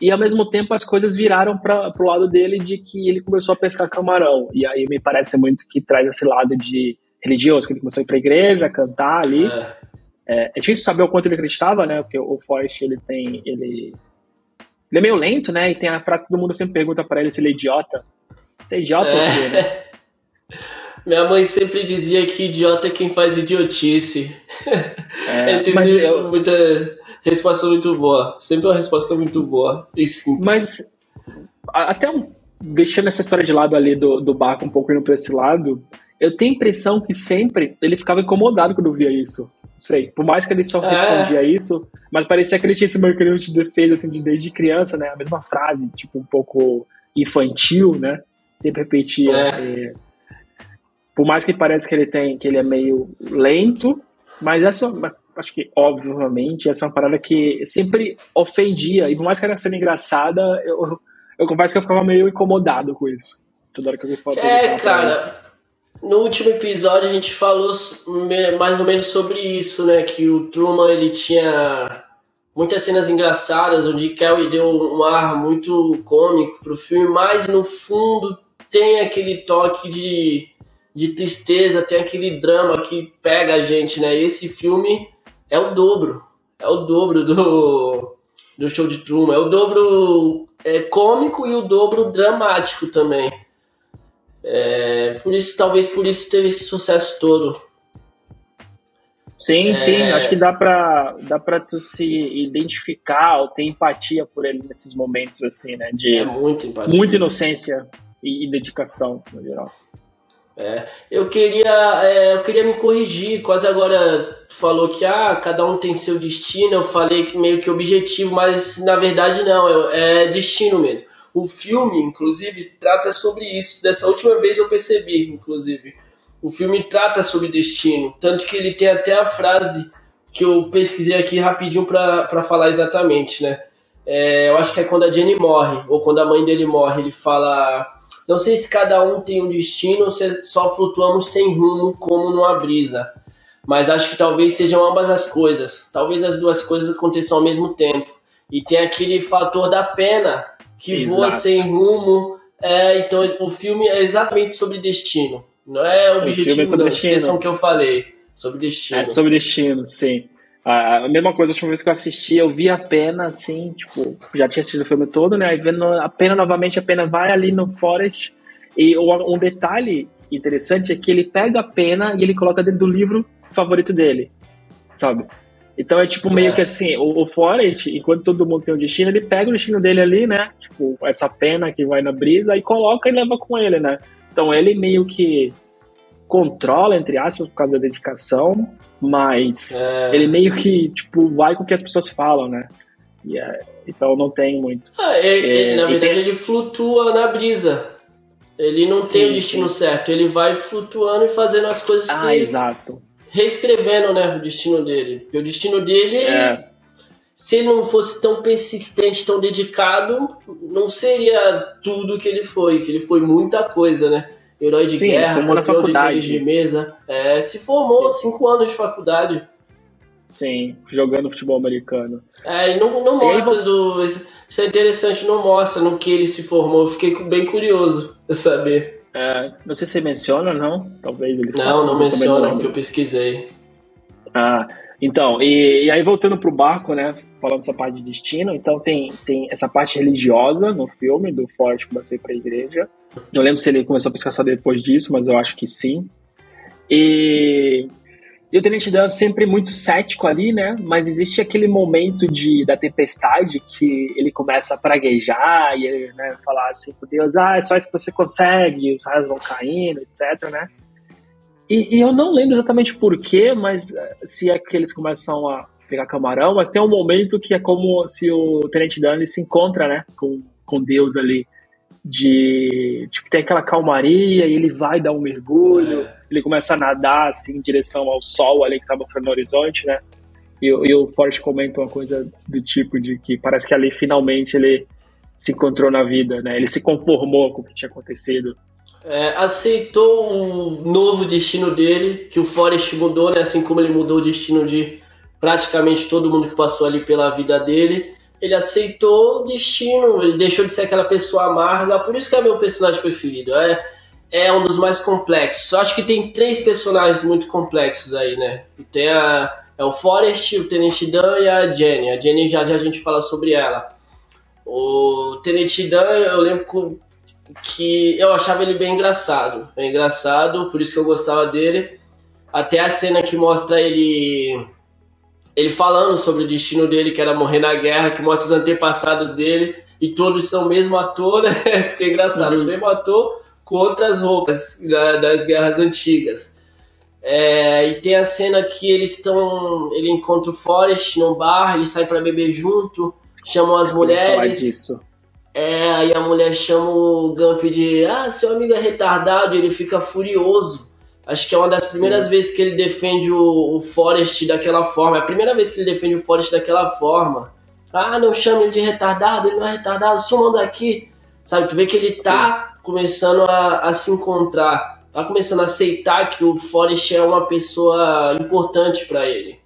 e ao mesmo tempo as coisas viraram para pro lado dele, de que ele começou a pescar camarão, e aí me parece muito que traz esse lado de religioso, que ele começou a ir pra igreja, a cantar ali. É, é, é difícil saber o quanto ele acreditava, né, porque o Forrest, ele tem, ele, ele é meio lento, né, e tem a frase que todo mundo sempre pergunta para ele se ele é idiota. Você é idiota é. ou quê, né? Minha mãe sempre dizia que idiota é quem faz idiotice. É, ele tem sempre eu... muita resposta muito boa. Sempre uma resposta muito boa e simples. Mas, até um, deixando essa história de lado ali do, do barco, um pouco indo pra esse lado, eu tenho a impressão que sempre ele ficava incomodado quando via isso. Não sei, por mais que ele só respondia é. isso, mas parecia que ele tinha esse mecanismo de defesa, assim, de, desde criança, né? A mesma frase, tipo, um pouco infantil, né? Sempre repetia... É. É... Por mais que pareça que ele tem, que ele é meio lento, mas essa, acho que, obviamente, essa é uma parada que sempre ofendia. E por mais que era sendo engraçada, eu, eu confesso que eu ficava meio incomodado com isso. Toda hora que eu falava. É, cara, no último episódio a gente falou mais ou menos sobre isso, né? Que o Truman, ele tinha muitas cenas engraçadas, onde Kelly deu um ar muito cômico pro filme, mas no fundo tem aquele toque de... de tristeza, tem aquele drama que pega a gente, né? Esse filme é o dobro, é o dobro do, do Show de Truman, é o dobro é, cômico e o dobro dramático também. É, por isso, talvez por isso teve esse sucesso todo. Sim, é... sim, acho que dá pra, dá pra tu se identificar ou ter empatia por ele nesses momentos, assim, né? De é muita empatia. Muita inocência e, e dedicação, no geral. É, eu, queria, é, eu queria me corrigir, quase agora falou que ah, cada um tem seu destino, eu falei meio que objetivo, mas na verdade não, é, é destino mesmo. O filme, inclusive, trata sobre isso, dessa última vez eu percebi, inclusive. O filme trata sobre destino, tanto que ele tem até a frase que eu pesquisei aqui rapidinho para falar exatamente, né? É, eu acho que é quando a Jenny morre, ou quando a mãe dele morre, ele fala... Não sei se cada um tem um destino ou se só flutuamos sem rumo como numa brisa. Mas acho que talvez sejam ambas as coisas. Talvez as duas coisas aconteçam ao mesmo tempo. E tem aquele fator da pena que Exato. voa sem rumo. É, então o filme é exatamente sobre destino. Não é objetivo, é sobre não. Destino. Esqueçam que eu falei. Sobre destino. É sobre destino, sim. A mesma coisa, a última vez que eu assisti, eu vi a pena, assim, tipo, já tinha assistido o filme todo, né, aí vendo a pena novamente, a pena vai ali no Forrest, e um detalhe interessante é que ele pega a pena e ele coloca dentro do livro favorito dele, sabe? Então é tipo meio é. que assim, o, o Forrest, enquanto todo mundo tem um destino, ele pega o destino dele ali, né, tipo, essa pena que vai na brisa, e coloca e leva com ele, né, então ele meio que controla, entre aspas, por causa da dedicação, mas é. ele meio que, tipo, vai com o que as pessoas falam, né? E é, então não tem muito. Ah, ele, é, ele, na verdade, tem... ele flutua na brisa. Ele não sim, tem o destino sim. certo. Ele vai flutuando e fazendo as coisas ah, que... exato. Reescrevendo, né, o destino dele. Porque o destino dele, é. se ele não fosse tão persistente, tão dedicado, não seria tudo que ele foi. Que ele foi muita coisa, né? Herói de Sim, guerra, formou na faculdade. De mesa. É, se formou cinco anos de faculdade. Sim, jogando futebol americano. É, e não, não mostra aí, do... Isso é interessante, não mostra no que ele se formou. Eu fiquei bem curioso de saber. É, não sei se você menciona ou não. Talvez ele Não, fala, não menciona, porque eu pesquisei. Ah, então, e, e aí voltando pro barco, né? Falando essa parte de destino. Então tem, tem essa parte religiosa no filme, do Forrest começar a ir pra igreja. Não lembro se ele começou a pescar só depois disso, mas eu acho que sim. E, e o Tenente Dan sempre muito cético ali, né? Mas existe aquele momento de, da tempestade que ele começa a praguejar e ele, né, falar assim pro Deus, ah, é só isso que você consegue, os raios vão caindo, etcétera, né? E, e eu não lembro exatamente porquê, mas se é que eles começam a pegar camarão, mas tem um momento que é como se o Tenente Dan se encontra, né, com, com Deus ali, de, tipo, tem aquela calmaria e ele vai dar um mergulho, é. ele começa a nadar, assim, em direção ao sol ali que tá mostrando no horizonte, né, e, e o Forrest comenta uma coisa do tipo de que parece que ali finalmente ele se encontrou na vida, né, ele se conformou com o que tinha acontecido. É, aceitou um novo destino dele, que o Forrest mudou, né? Assim como ele mudou o destino de praticamente todo mundo que passou ali pela vida dele, ele aceitou o destino, ele deixou de ser aquela pessoa amarga, por isso que é meu personagem preferido, é, é um dos mais complexos. Acho que tem três personagens muito complexos aí, né? Tem a, é o Forrest, o Tenente Dan e a Jenny. A Jenny já, já a gente fala sobre ela. O Tenente Dan, eu lembro que que eu achava ele bem engraçado, bem engraçado, por isso que eu gostava dele, até a cena que mostra ele ele falando sobre o destino dele, que era morrer na guerra, que mostra os antepassados dele, e todos são o mesmo ator, né, fica engraçado, uhum. o mesmo ator com outras roupas da, das guerras antigas. É, e tem a cena que eles estão, ele encontra o Forrest num bar, eles saem para beber junto, chamam as mulheres... É, aí a mulher chama o Gump de ah, seu amigo é retardado, e ele fica furioso. Acho que é uma das primeiras Sim. vezes que ele defende o, o Forrest daquela forma. É a primeira vez que ele defende o Forrest daquela forma. Ah, não chame ele de retardado, ele não é retardado, sumam daqui. Sabe, tu vê que ele tá Sim. começando a, a se encontrar, tá começando a aceitar que o Forrest é uma pessoa importante pra ele.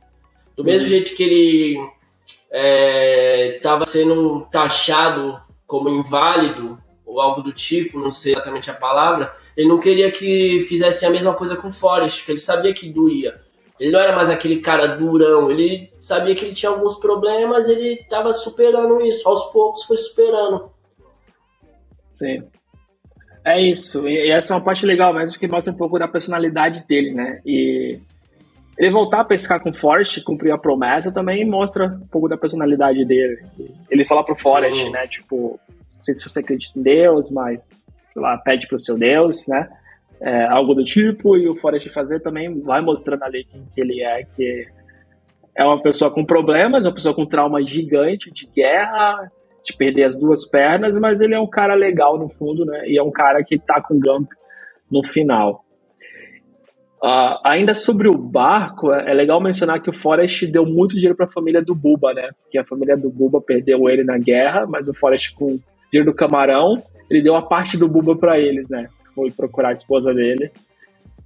Do uhum. mesmo jeito que ele é, tava sendo taxado como inválido, ou algo do tipo, não sei exatamente a palavra, ele não queria que fizessem a mesma coisa com o Forrest, porque ele sabia que doía. Ele não era mais aquele cara durão, ele sabia que ele tinha alguns problemas, ele estava superando isso, aos poucos foi superando. Sim. É isso, e essa é uma parte legal mesmo, porque mostra um pouco da personalidade dele, né, e ele voltar a pescar com o Forrest, cumprir a promessa, também mostra um pouco da personalidade dele. Ele fala pro Forrest, Sim. né, tipo, não sei se você acredita em Deus, mas, sei lá, pede pro seu Deus, né, é, algo do tipo, e o Forrest fazer também vai mostrando ali quem que ele é, que é uma pessoa com problemas, uma pessoa com trauma gigante de guerra, de perder as duas pernas, mas ele é um cara legal no fundo, né, e é um cara que tá com Gump no final. Uh, ainda sobre o barco, é legal mencionar que o Forrest deu muito dinheiro para a família do Bubba, né? Porque a família do Bubba perdeu ele na guerra, mas o Forrest, com o dinheiro do camarão, ele deu a parte do Bubba para eles, né? Foi procurar a esposa dele.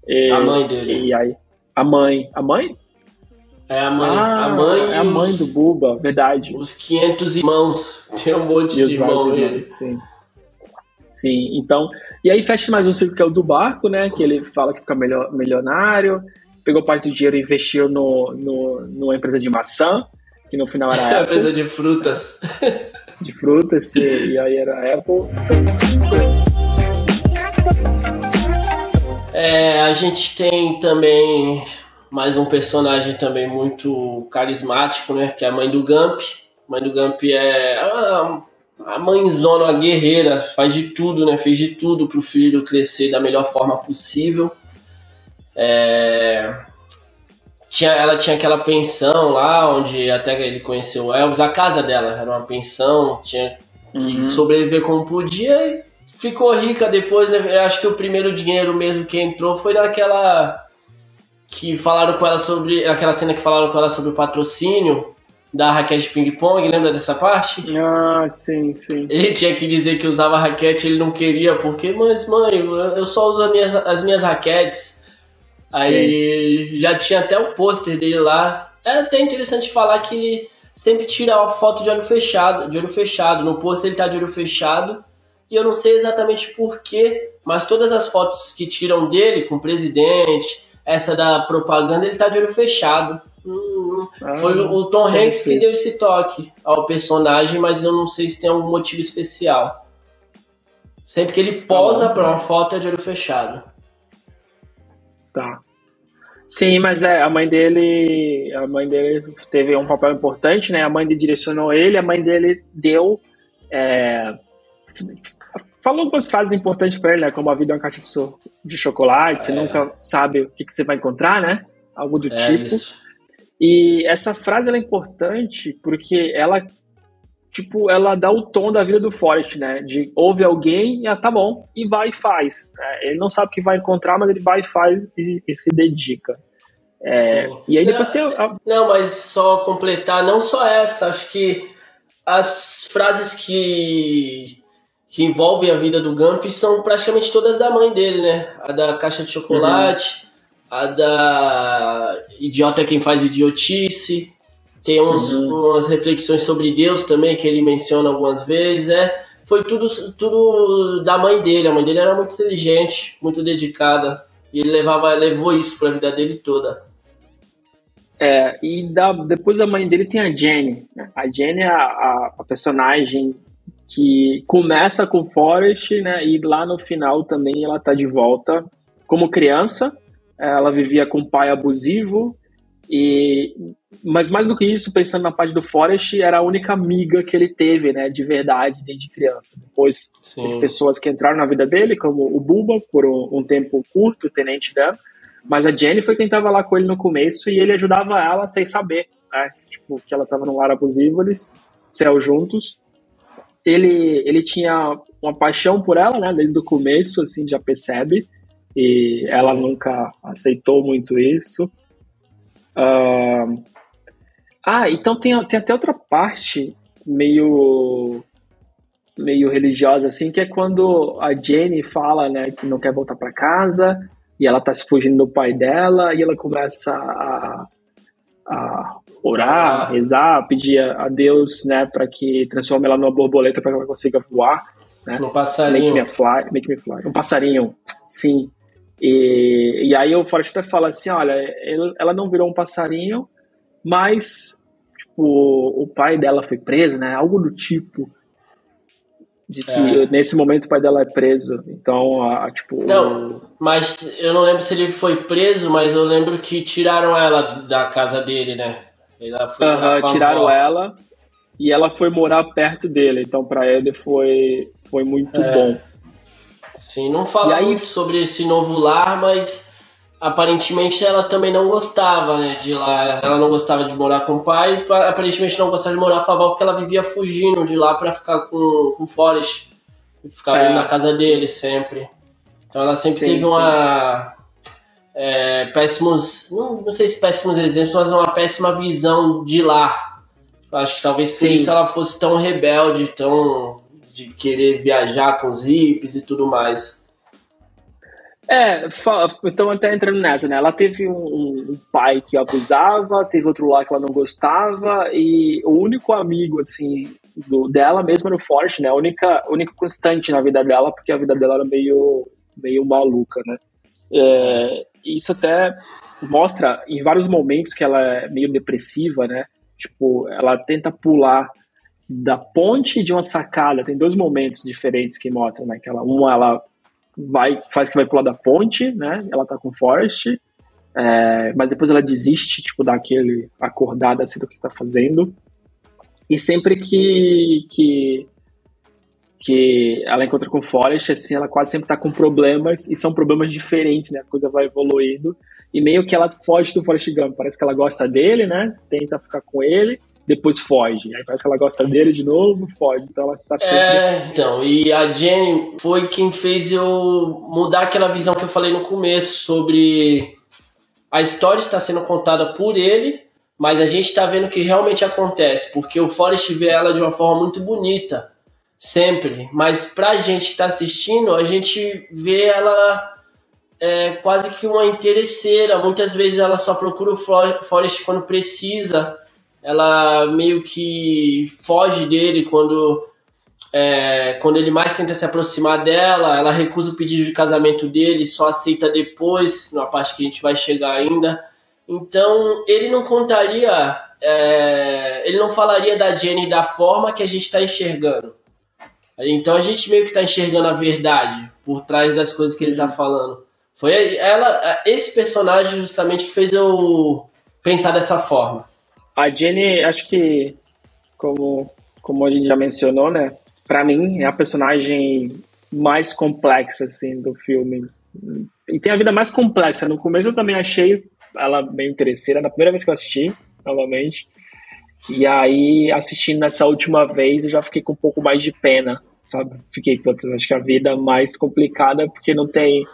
E, a mãe dele. E aí, a mãe. A mãe? É a mãe. Ah, a mãe é a mãe do Bubba, verdade. Os quinhentos irmãos. Tem um monte de irmãos dele. Sim. Sim, então... E aí fecha mais um círculo que é o do barco, né? Que ele fala que fica milionário, pegou parte do dinheiro e investiu no, no, numa empresa de maçã, que no final era Apple. Empresa de frutas. De frutas, e, e aí era Apple. É, a gente tem também mais um personagem também muito carismático, né? Que é a mãe do Gump. A mãe do Gump é... Ah, a mãezona, a guerreira, faz de tudo, né? Fez de tudo pro filho crescer da melhor forma possível. É... Tinha, ela tinha aquela pensão lá, onde até ele conheceu o Elvis. A casa dela era uma pensão, tinha que uhum. sobreviver como podia e ficou rica depois, né? Eu acho que o primeiro dinheiro mesmo que entrou foi naquela... que falaram com ela sobre... aquela cena que falaram com ela sobre o patrocínio da raquete de ping-pong, lembra dessa parte? Ah, sim, sim. Ele tinha que dizer que usava raquete, ele não queria, porque, mas mãe, eu só uso as minhas, as minhas raquetes. Aí sim. Já tinha até o pôster dele lá. É até interessante falar que ele sempre tira uma foto de olho fechado, de olho fechado. No pôster ele tá de olho fechado, e eu não sei exatamente porquê, mas todas as fotos que tiram dele, com o presidente, essa da propaganda, ele tá de olho fechado. Hum, ah, foi o Tom Hanks que deu esse toque ao personagem, mas eu não sei se tem algum motivo especial. Sempre que ele posa tá para uma foto é de olho fechado. Tá. Sim, mas é, a mãe dele, a mãe dele teve um papel importante, né? A mãe dele direcionou ele, a mãe dele deu, é, falou algumas frases importantes para ele, né? Como a vida é uma caixa de, so- de chocolate, é. Você nunca sabe o que, que você vai encontrar, né? Algo do é tipo. Isso. E essa frase, ela é importante porque ela, tipo, ela dá o tom da vida do Forrest, né? De ouve alguém e, ah, tá bom, e vai e faz. É, ele não sabe o que vai encontrar, mas ele vai e faz e, e se dedica. É, e aí depois não, tem... A... Não, mas só completar, não só essa, acho que as frases que, que envolvem a vida do Gump são praticamente todas da mãe dele, né? A da caixa de chocolate, uhum. a da idiota é quem faz idiotice, tem uns, uhum. umas reflexões sobre Deus também que ele menciona algumas vezes, é, foi tudo, tudo da mãe dele. A mãe dele era muito inteligente, muito dedicada, e ele levava, levou isso pra vida dele toda. É, e da, depois da mãe dele tem a Jenny, né? A Jenny é a, a, a personagem que começa com o Forrest, né? E lá no final também ela tá de volta como criança. Ela vivia com um pai abusivo, e, mas mais do que isso, pensando na parte do Forrest, era a única amiga que ele teve, né? De verdade, desde criança. Depois, Sim. teve pessoas que entraram na vida dele, como o Bubba, por um, um tempo curto, o tenente dela. Mas a Jenny foi quem estava lá com ele no começo e ele ajudava ela sem saber, né? Tipo, que ela estava num lar abusivo, eles saíram juntos. Ele, ele tinha uma paixão por ela, né? Desde o começo, assim, já percebe. E Sim. ela nunca aceitou muito isso. Uh... Ah, então tem, tem até outra parte meio... meio religiosa, assim, que é quando a Jenny fala, né, que não quer voltar para casa... E ela tá se fugindo do pai dela, e ela começa a, a orar, a rezar, a pedir a Deus, né, para que transforme ela numa borboleta para que ela consiga voar, né? Um passarinho. Make me fly, make me fly. Um passarinho, sim. E, e aí o Forrest até fala assim, olha, ela não virou um passarinho, mas, tipo, o pai dela foi preso, né, algo do tipo... De que é. nesse momento o pai dela é preso. Então, a, a, tipo... Não, o... mas eu não lembro se ele foi preso, mas eu lembro que tiraram ela da casa dele, né? Ela foi uh-huh, tiraram ela e ela foi morar perto dele. Então, pra ele foi, foi muito é. bom. Sim, não fala aí... muito sobre esse novo lar, mas aparentemente ela também não gostava, né, de lá. Ela não gostava de morar com o pai, aparentemente não gostava de morar com a avó, porque ela vivia fugindo de lá pra ficar com, com o Forrest. Ficava é, na casa sim. dele sempre. Então ela sempre sim, teve uma... É, péssimos... Não, não sei se péssimos exemplos, mas uma péssima visão de lá. Acho que talvez sim. por isso ela fosse tão rebelde, tão... de querer viajar com os hippies e tudo mais. É, então até entrando nessa, né? Ela teve um, um pai que abusava, teve outro lá que ela não gostava, e o único amigo, assim, do, dela mesma era o Forrest, né? A única, única constante na vida dela, porque a vida dela era meio, meio maluca, né? É, isso até mostra em vários momentos que ela é meio depressiva, né? Tipo, ela tenta pular da ponte de uma sacada. Tem dois momentos diferentes que mostram, né? Que ela, uma, ela... Vai, faz que vai pular da ponte, né? Ela tá com o Forrest, é, mas depois ela desiste, tipo, daquele acordado assim do que tá fazendo. E sempre que, que, que ela encontra com o Forrest, assim, ela quase sempre tá com problemas, e são problemas diferentes, né? A coisa vai evoluindo, e meio que ela foge do Forrest Gump. Parece que ela gosta dele, né? Tenta ficar com ele, depois foge. Aí parece que ela gosta dele de novo, foge. Então ela tá sempre... É, então, e a Jenny foi quem fez eu mudar aquela visão que eu falei no começo sobre a história está sendo contada por ele, mas a gente tá vendo o que realmente acontece, porque o Forrest vê ela de uma forma muito bonita, sempre. Mas pra gente que tá assistindo, a gente vê ela... É quase que uma interesseira. Muitas vezes ela só procura o Forrest quando precisa... Ela meio que foge dele quando, é, quando ele mais tenta se aproximar dela. Ela recusa o pedido de casamento dele, só aceita depois, numa parte que a gente vai chegar ainda. Então, ele não contaria, é, ele não falaria da Jenny da forma que a gente está enxergando. Então, a gente meio que está enxergando a verdade por trás das coisas que ele está falando. Foi ela, esse personagem justamente que fez eu pensar dessa forma. A Jenny, acho que, como, como a gente já mencionou, né? Pra mim, é a personagem mais complexa, assim, do filme. E tem a vida mais complexa. No começo eu também achei ela meio interesseira. Na primeira vez que eu assisti, novamente. E aí, assistindo nessa última vez, eu já fiquei com um pouco mais de pena, sabe? Fiquei, putz, acho que a vida é mais complicada porque não tem...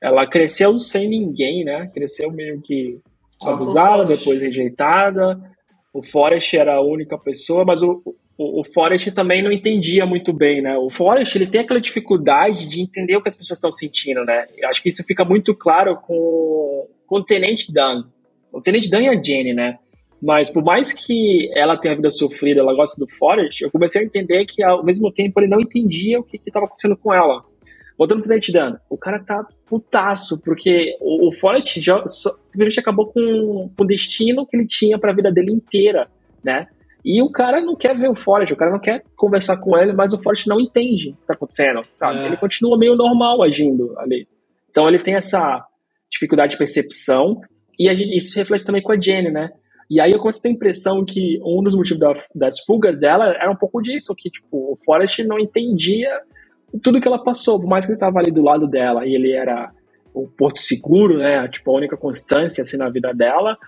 Ela cresceu sem ninguém, né? Cresceu meio que abusada, depois rejeitada. O Forrest era a única pessoa, mas o, o, o Forrest também não entendia muito bem, né? O Forrest, ele tem aquela dificuldade de entender o que as pessoas estão sentindo, né? Eu acho que isso fica muito claro com, com o Tenente Dan. O Tenente Dan e a Jenny, né? Mas por mais que ela tenha a vida sofrida, ela gosta do Forrest, eu comecei a entender que ao mesmo tempo ele não entendia o que estava acontecendo com ela. Voltando pro Tenente Dan, o cara tá putaço, porque o, o Forrest já, só, simplesmente acabou com, com o destino que ele tinha pra vida dele inteira, né? E o cara não quer ver o Forrest, o cara não quer conversar com ele, mas o Forrest não entende o que tá acontecendo, sabe? É. Ele continua meio normal agindo ali. Então ele tem essa dificuldade de percepção, e a gente, isso se reflete também com a Jenny, né? E aí eu comecei a ter a impressão que um dos motivos da, das fugas dela era um pouco disso, que tipo, o Forrest não entendia tudo que ela passou, por mais que ele estava ali do lado dela e ele era o porto seguro, né, tipo, a única constância assim na vida dela,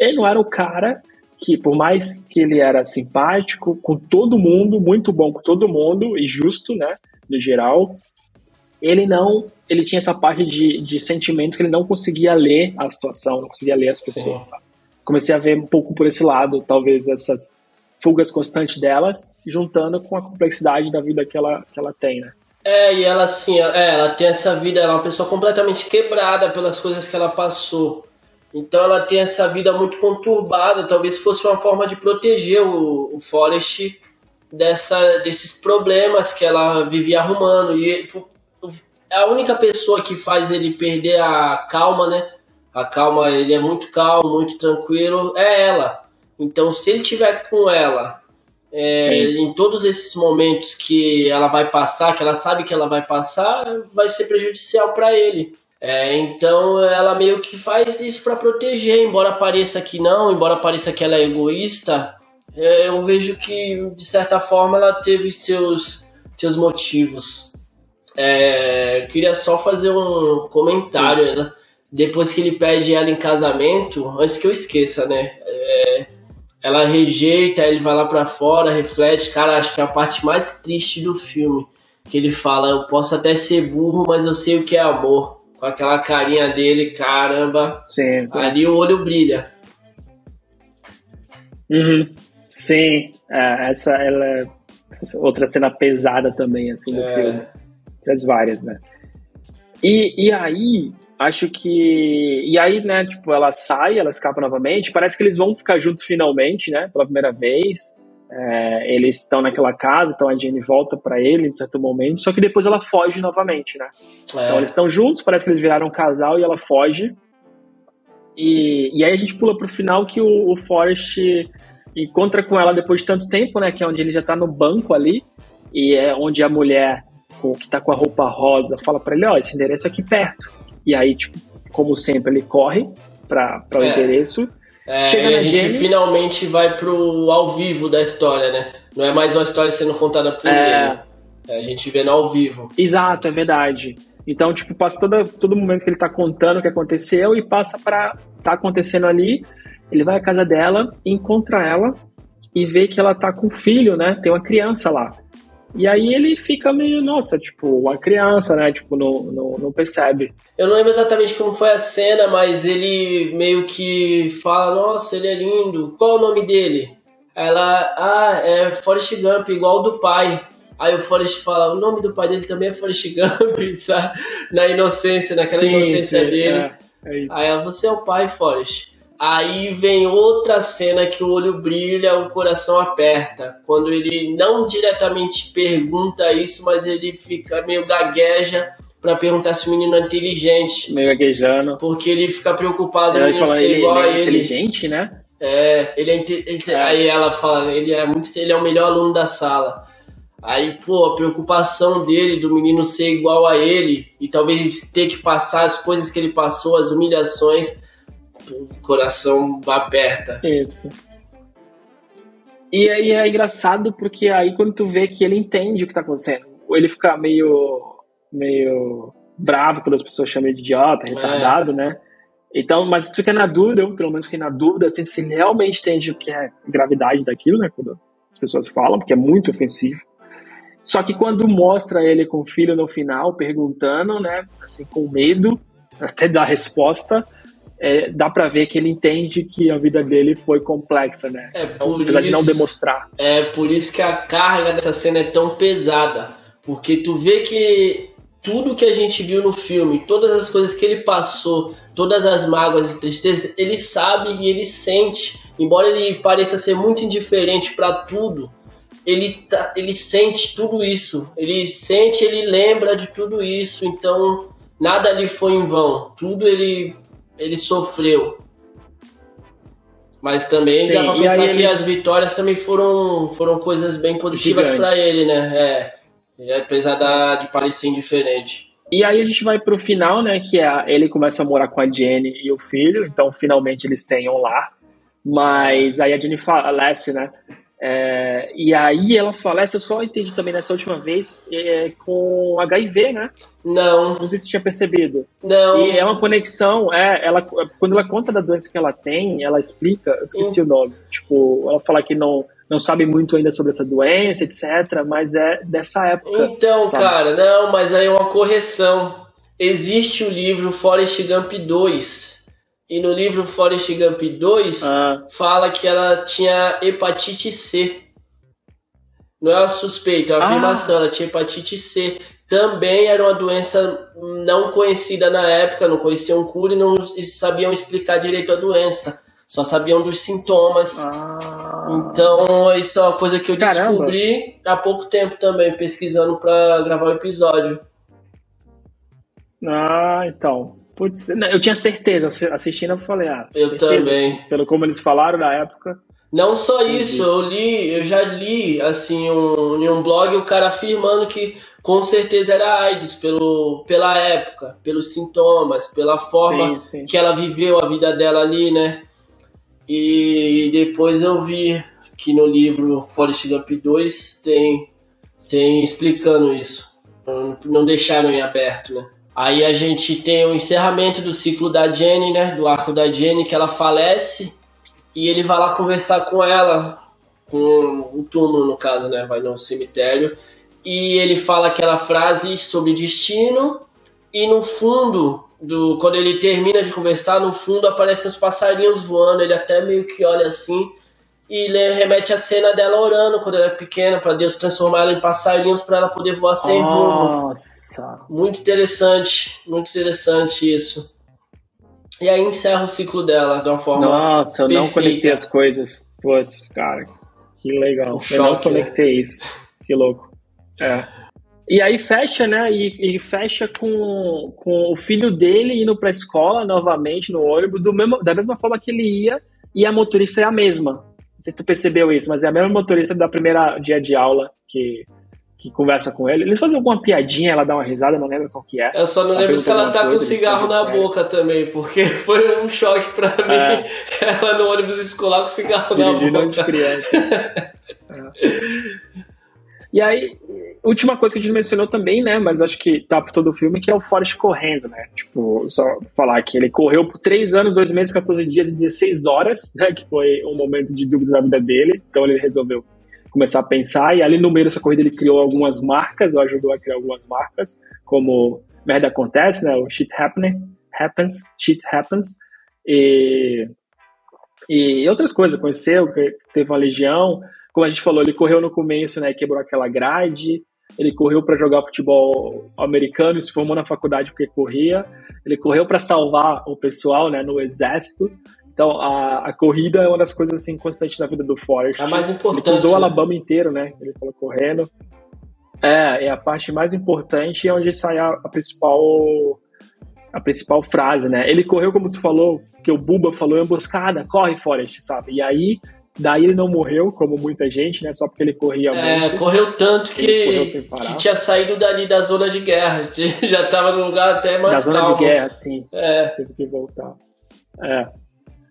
ele não era o cara que, por mais que ele era simpático com todo mundo, muito bom com todo mundo e justo, né, no geral, ele não, ele tinha essa parte de, de sentimentos que ele não conseguia ler a situação, não conseguia ler as pessoas, sabe? Comecei a ver um pouco por esse lado, talvez essas fugas constantes delas, juntando com a complexidade da vida que ela, que ela tem, né. É, e ela assim, é, ela tem essa vida, ela é uma pessoa completamente quebrada pelas coisas que ela passou. Então ela tem essa vida muito conturbada, talvez fosse uma forma de proteger o, o Forrest dessa, desses problemas que ela vivia arrumando. E a única pessoa que faz ele perder a calma, né? A calma, ele é muito calmo, muito tranquilo, é ela. Então se ele estiver com ela... É, em todos esses momentos que ela vai passar, que ela sabe que ela vai passar, vai ser prejudicial para ele. É, então ela meio que faz isso para proteger, embora pareça que não, embora pareça que ela é egoísta, é, eu vejo que de certa forma ela teve seus, seus motivos. É, queria só fazer um comentário, né? Depois que ele pede ela em casamento, antes que eu esqueça, né? É, ela rejeita, ele vai lá pra fora, reflete. Cara, acho que é a parte mais triste do filme. Que ele fala, eu posso até ser burro, mas eu sei o que é amor. Com aquela carinha dele, caramba. Sim, sim. Ali o olho brilha. Uhum. Sim. É, essa ela é outra cena pesada também, assim, do é... filme. As várias, né? E, e aí... Acho que... E aí, né, tipo, ela sai, ela escapa novamente, parece que eles vão ficar juntos finalmente, né, pela primeira vez. É, eles estão naquela casa, então a Jenny volta pra ele em certo momento, só que depois ela foge novamente, né. É. Então eles estão juntos, parece que eles viraram um casal e ela foge. E, e aí a gente pula pro final que o, o Forrest encontra com ela depois de tanto tempo, né, que é onde ele já tá no banco ali, e é onde a mulher com, que tá com a roupa rosa fala pra ele, ó, esse endereço aqui perto. E aí, tipo, como sempre, ele corre para o é. endereço. É, chega e a gente Jenny, finalmente vai pro ao vivo da história, né? Não é mais uma história sendo contada por é, ele. É, a gente vê no ao vivo. Exato, é verdade. Então, tipo, passa toda, todo momento que ele tá contando o que aconteceu e passa pra tá acontecendo ali. Ele vai à casa dela, encontra ela e vê que ela tá com um filho, né? Tem uma criança lá. E aí ele fica meio, nossa, tipo, a criança, né, tipo, não, não, não percebe. Eu não lembro exatamente como foi a cena, mas ele meio que fala, nossa, ele é lindo, qual é o nome dele? Ela, ah, é Forrest Gump, igual do pai. Aí o Forrest fala, o nome do pai dele também é Forrest Gump, sabe? Na inocência, naquela sim, inocência sim, dele. É, é isso. Aí ela, você é o pai, Forrest. Aí vem outra cena que o olho brilha, o coração aperta. Quando ele não diretamente pergunta isso, mas ele fica meio gagueja pra perguntar se o menino é inteligente. Meio gaguejando. Porque ele fica preocupado em não ser igual a ele. Ele é inteligente, né? É, ele é, ele, é. Aí ela fala, ele é, muito, ele é o melhor aluno da sala. Aí, pô, a preocupação dele, do menino ser igual a ele, e talvez ter que passar as coisas que ele passou, as humilhações... O coração aperta. Isso. E aí é engraçado porque aí quando tu vê que ele entende o que tá acontecendo, ele fica meio meio bravo quando as pessoas chamam ele de idiota, retardado, é. né? Então, mas fica na dúvida, eu pelo menos fiquei na dúvida, assim, se realmente entende o que é gravidade daquilo, né, quando as pessoas falam, porque é muito ofensivo. Só que quando mostra ele com o filho no final, perguntando, né, assim, com medo, até dar resposta, é, dá pra ver que ele entende que a vida dele foi complexa, né, é por apesar isso, de não demonstrar. É por isso que a carga dessa cena é tão pesada, porque tu vê que tudo que a gente viu no filme, todas as coisas que ele passou, todas as mágoas e tristezas, ele sabe e ele sente. Embora ele pareça ser muito indiferente para tudo, ele, ele sente tudo isso. Ele sente, ele lembra de tudo isso. Então, nada ali foi em vão. Tudo ele, ele sofreu. Mas também Sim, dá para pensar que ele... as vitórias também foram, foram coisas bem positivas para ele, né? É, apesar da, de parecer indiferente. E aí a gente vai pro final, né, que é, ele começa a morar com a Jenny e o filho, então finalmente eles têm um lar, mas aí a Jenny falece, né, é, e aí ela falece, eu só entendi também nessa última vez, é, com H I V, né? Não. Não sei se você tinha percebido. Não. E é uma conexão, é, ela, quando ela conta da doença que ela tem, ela explica, eu esqueci hum. o nome, tipo, ela fala que não... não sabe muito ainda sobre essa doença, etcétera, mas é dessa época. Então, sabe? Cara, não, mas aí é uma correção. Existe o livro Forrest Gump dois, e no livro Forrest Gump dois ah. fala que ela tinha hepatite C. Não é uma suspeita, é uma ah. afirmação, ela tinha hepatite C. Também era uma doença não conhecida na época, não conheciam cura e não sabiam explicar direito a doença. Só sabiam dos sintomas. Ah. Então, isso é uma coisa que eu Caramba. descobri há pouco tempo também, pesquisando pra gravar o episódio. Ah, então. Putz, eu tinha certeza, assistindo eu falei, ah. Eu certeza, também. Pelo como eles falaram na época. Não só entendi. Isso, eu li, eu já li, assim, um, em um blog, o cara afirmando que com certeza era AIDS pelo, pela época, pelos sintomas, pela forma sim, sim. que ela viveu a vida dela ali, né? E depois eu vi que no livro Forrest Gump dois tem, tem explicando isso. Não, não deixaram em aberto, né? Aí a gente tem o encerramento do ciclo da Jenny, né? Do arco da Jenny, que ela falece e ele vai lá conversar com ela, com o túmulo no caso, né? Vai no cemitério e ele fala aquela frase sobre destino e no fundo... Do, quando ele termina de conversar, no fundo aparecem os passarinhos voando, ele até meio que olha assim e remete a cena dela orando quando ela é pequena, para Deus transformar ela em passarinhos para ela poder voar sem rumo. Nossa! Muito interessante, muito interessante isso. E aí encerra o ciclo dela de uma forma Nossa, eu perfeita. Não conectei as coisas. Putz, cara, que legal. Um choque, eu não conectei né? isso. Que louco. É. E aí fecha, né, e, e fecha com, com o filho dele indo pra escola novamente no ônibus, do mesmo, da mesma forma que ele ia, e a motorista é a mesma. Não sei se tu percebeu isso, mas é a mesma motorista da primeira dia de aula que, que conversa com ele. Eles fazem alguma piadinha, ela dá uma risada, não lembro qual que é. Eu só não ela lembro se ela tá coisa, com um cigarro na sério. boca também, porque foi um choque pra mim, é. ela no ônibus escolar com cigarro na boca. De criança. é. E aí, última coisa que a gente mencionou também, né, mas acho que tá por todo o filme, que é o Forrest correndo, né, tipo, só falar que ele correu por três anos, dois meses, quatorze dias e dezesseis horas, né, que foi um momento de dúvida da vida dele, então ele resolveu começar a pensar, e ali no meio dessa corrida ele criou algumas marcas, ou ajudou a criar algumas marcas, como Merda Acontece, né, o Shit Happens, Shit Happens, e, e outras coisas, conheceu, teve uma legião. Como a gente falou, ele correu no começo, né, quebrou aquela grade, ele correu para jogar futebol americano, se formou na faculdade porque corria, ele correu para salvar o pessoal, né, no exército. Então, a, a corrida é uma das coisas, assim, constantes da vida do Forrest. É a mais importante. Ele cruzou o Alabama inteiro, né, ele falou correndo. É, é a parte mais importante e é onde sai a, a principal... a principal frase, né. Ele correu, como tu falou, que o Bubba falou, emboscada, corre, Forrest, sabe? E aí... Daí ele não morreu, como muita gente, né? Só porque ele corria é, muito. É, correu tanto que, correu sem parar. Que tinha saído dali da zona de guerra. Já tava num lugar até mais calmo. Da zona de guerra, sim. É. Teve que voltar. É.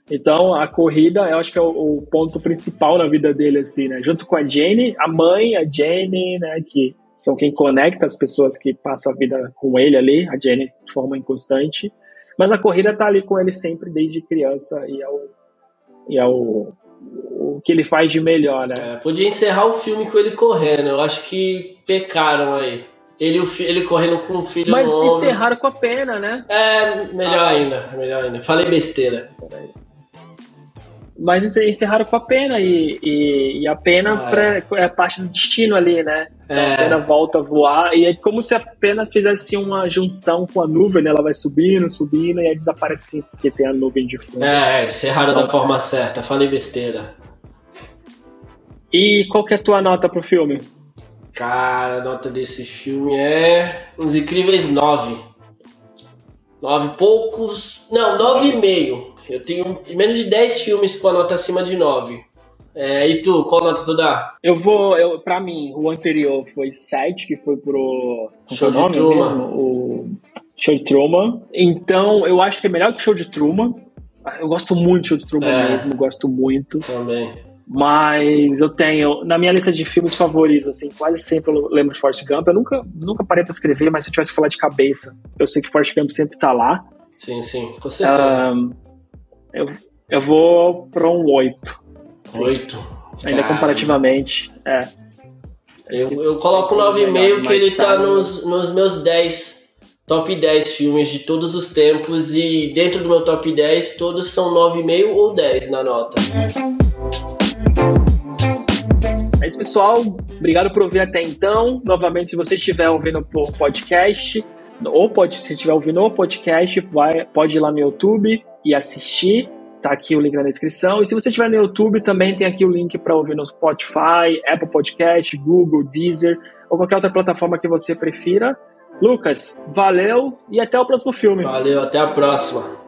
Então, a corrida, eu acho que é o, o ponto principal na vida dele, assim, né? Junto com a Jenny, a mãe, a Jenny, né? Que são quem conecta as pessoas que passam a vida com ele ali. A Jenny de forma inconstante. Mas a corrida tá ali com ele sempre desde criança e é o, e é o, o que ele faz de melhor, né? É, podia encerrar o filme com ele correndo, eu acho que pecaram aí. Ele, o fi, ele correndo com o filho. Mas se encerraram com a pena, né? É, melhor ah. ainda, melhor ainda. Falei besteira. Mas encerraram com a pena e, e, e a pena ah, é. Pra, é parte do destino ali, né? É. A pena volta a voar e é como se a pena fizesse uma junção com a nuvem, né? Ela vai subindo, subindo e aí desaparece porque tem a nuvem de fundo. É, encerraram da forma certa. Falei besteira. E qual que é a tua nota pro filme? Cara, a nota desse filme é uns incríveis nove. Nove poucos... Não, nove e meio. Eu tenho menos de dez filmes com a nota acima de nove. É, e tu, qual nota tu dá? Eu vou... Eu, pra mim, o anterior foi sete, que foi pro... Show de Truman. O Show de Truman. Então, eu acho que é melhor que Show de Truman. Eu gosto muito de Show de Truman é, mesmo, gosto muito. Também. Mas eu tenho, na minha lista de filmes favoritos, assim, quase sempre eu lembro de Forrest Gump. Eu nunca, nunca parei pra escrever, mas se eu tivesse que falar de cabeça, eu sei que Forrest Gump sempre tá lá. Sim, sim, com certeza. Um, eu, eu vou pra um oito. oito? Ainda caramba. Comparativamente, é. Eu, eu coloco nove e meio que ele tá nos, nos meus dez top dez filmes de todos os tempos e dentro do meu top dez todos são nove e meio ou dez na nota. É isso, pessoal. Obrigado por ouvir até então. Novamente, se você estiver ouvindo por podcast, ou pode, se estiver ouvindo o podcast, vai, pode ir lá no YouTube e assistir. Tá aqui o link na descrição. E se você estiver no YouTube, também tem aqui o link para ouvir no Spotify, Apple Podcast, Google, Deezer, ou qualquer outra plataforma que você prefira. Lucas, valeu e até o próximo filme. Valeu, até a próxima.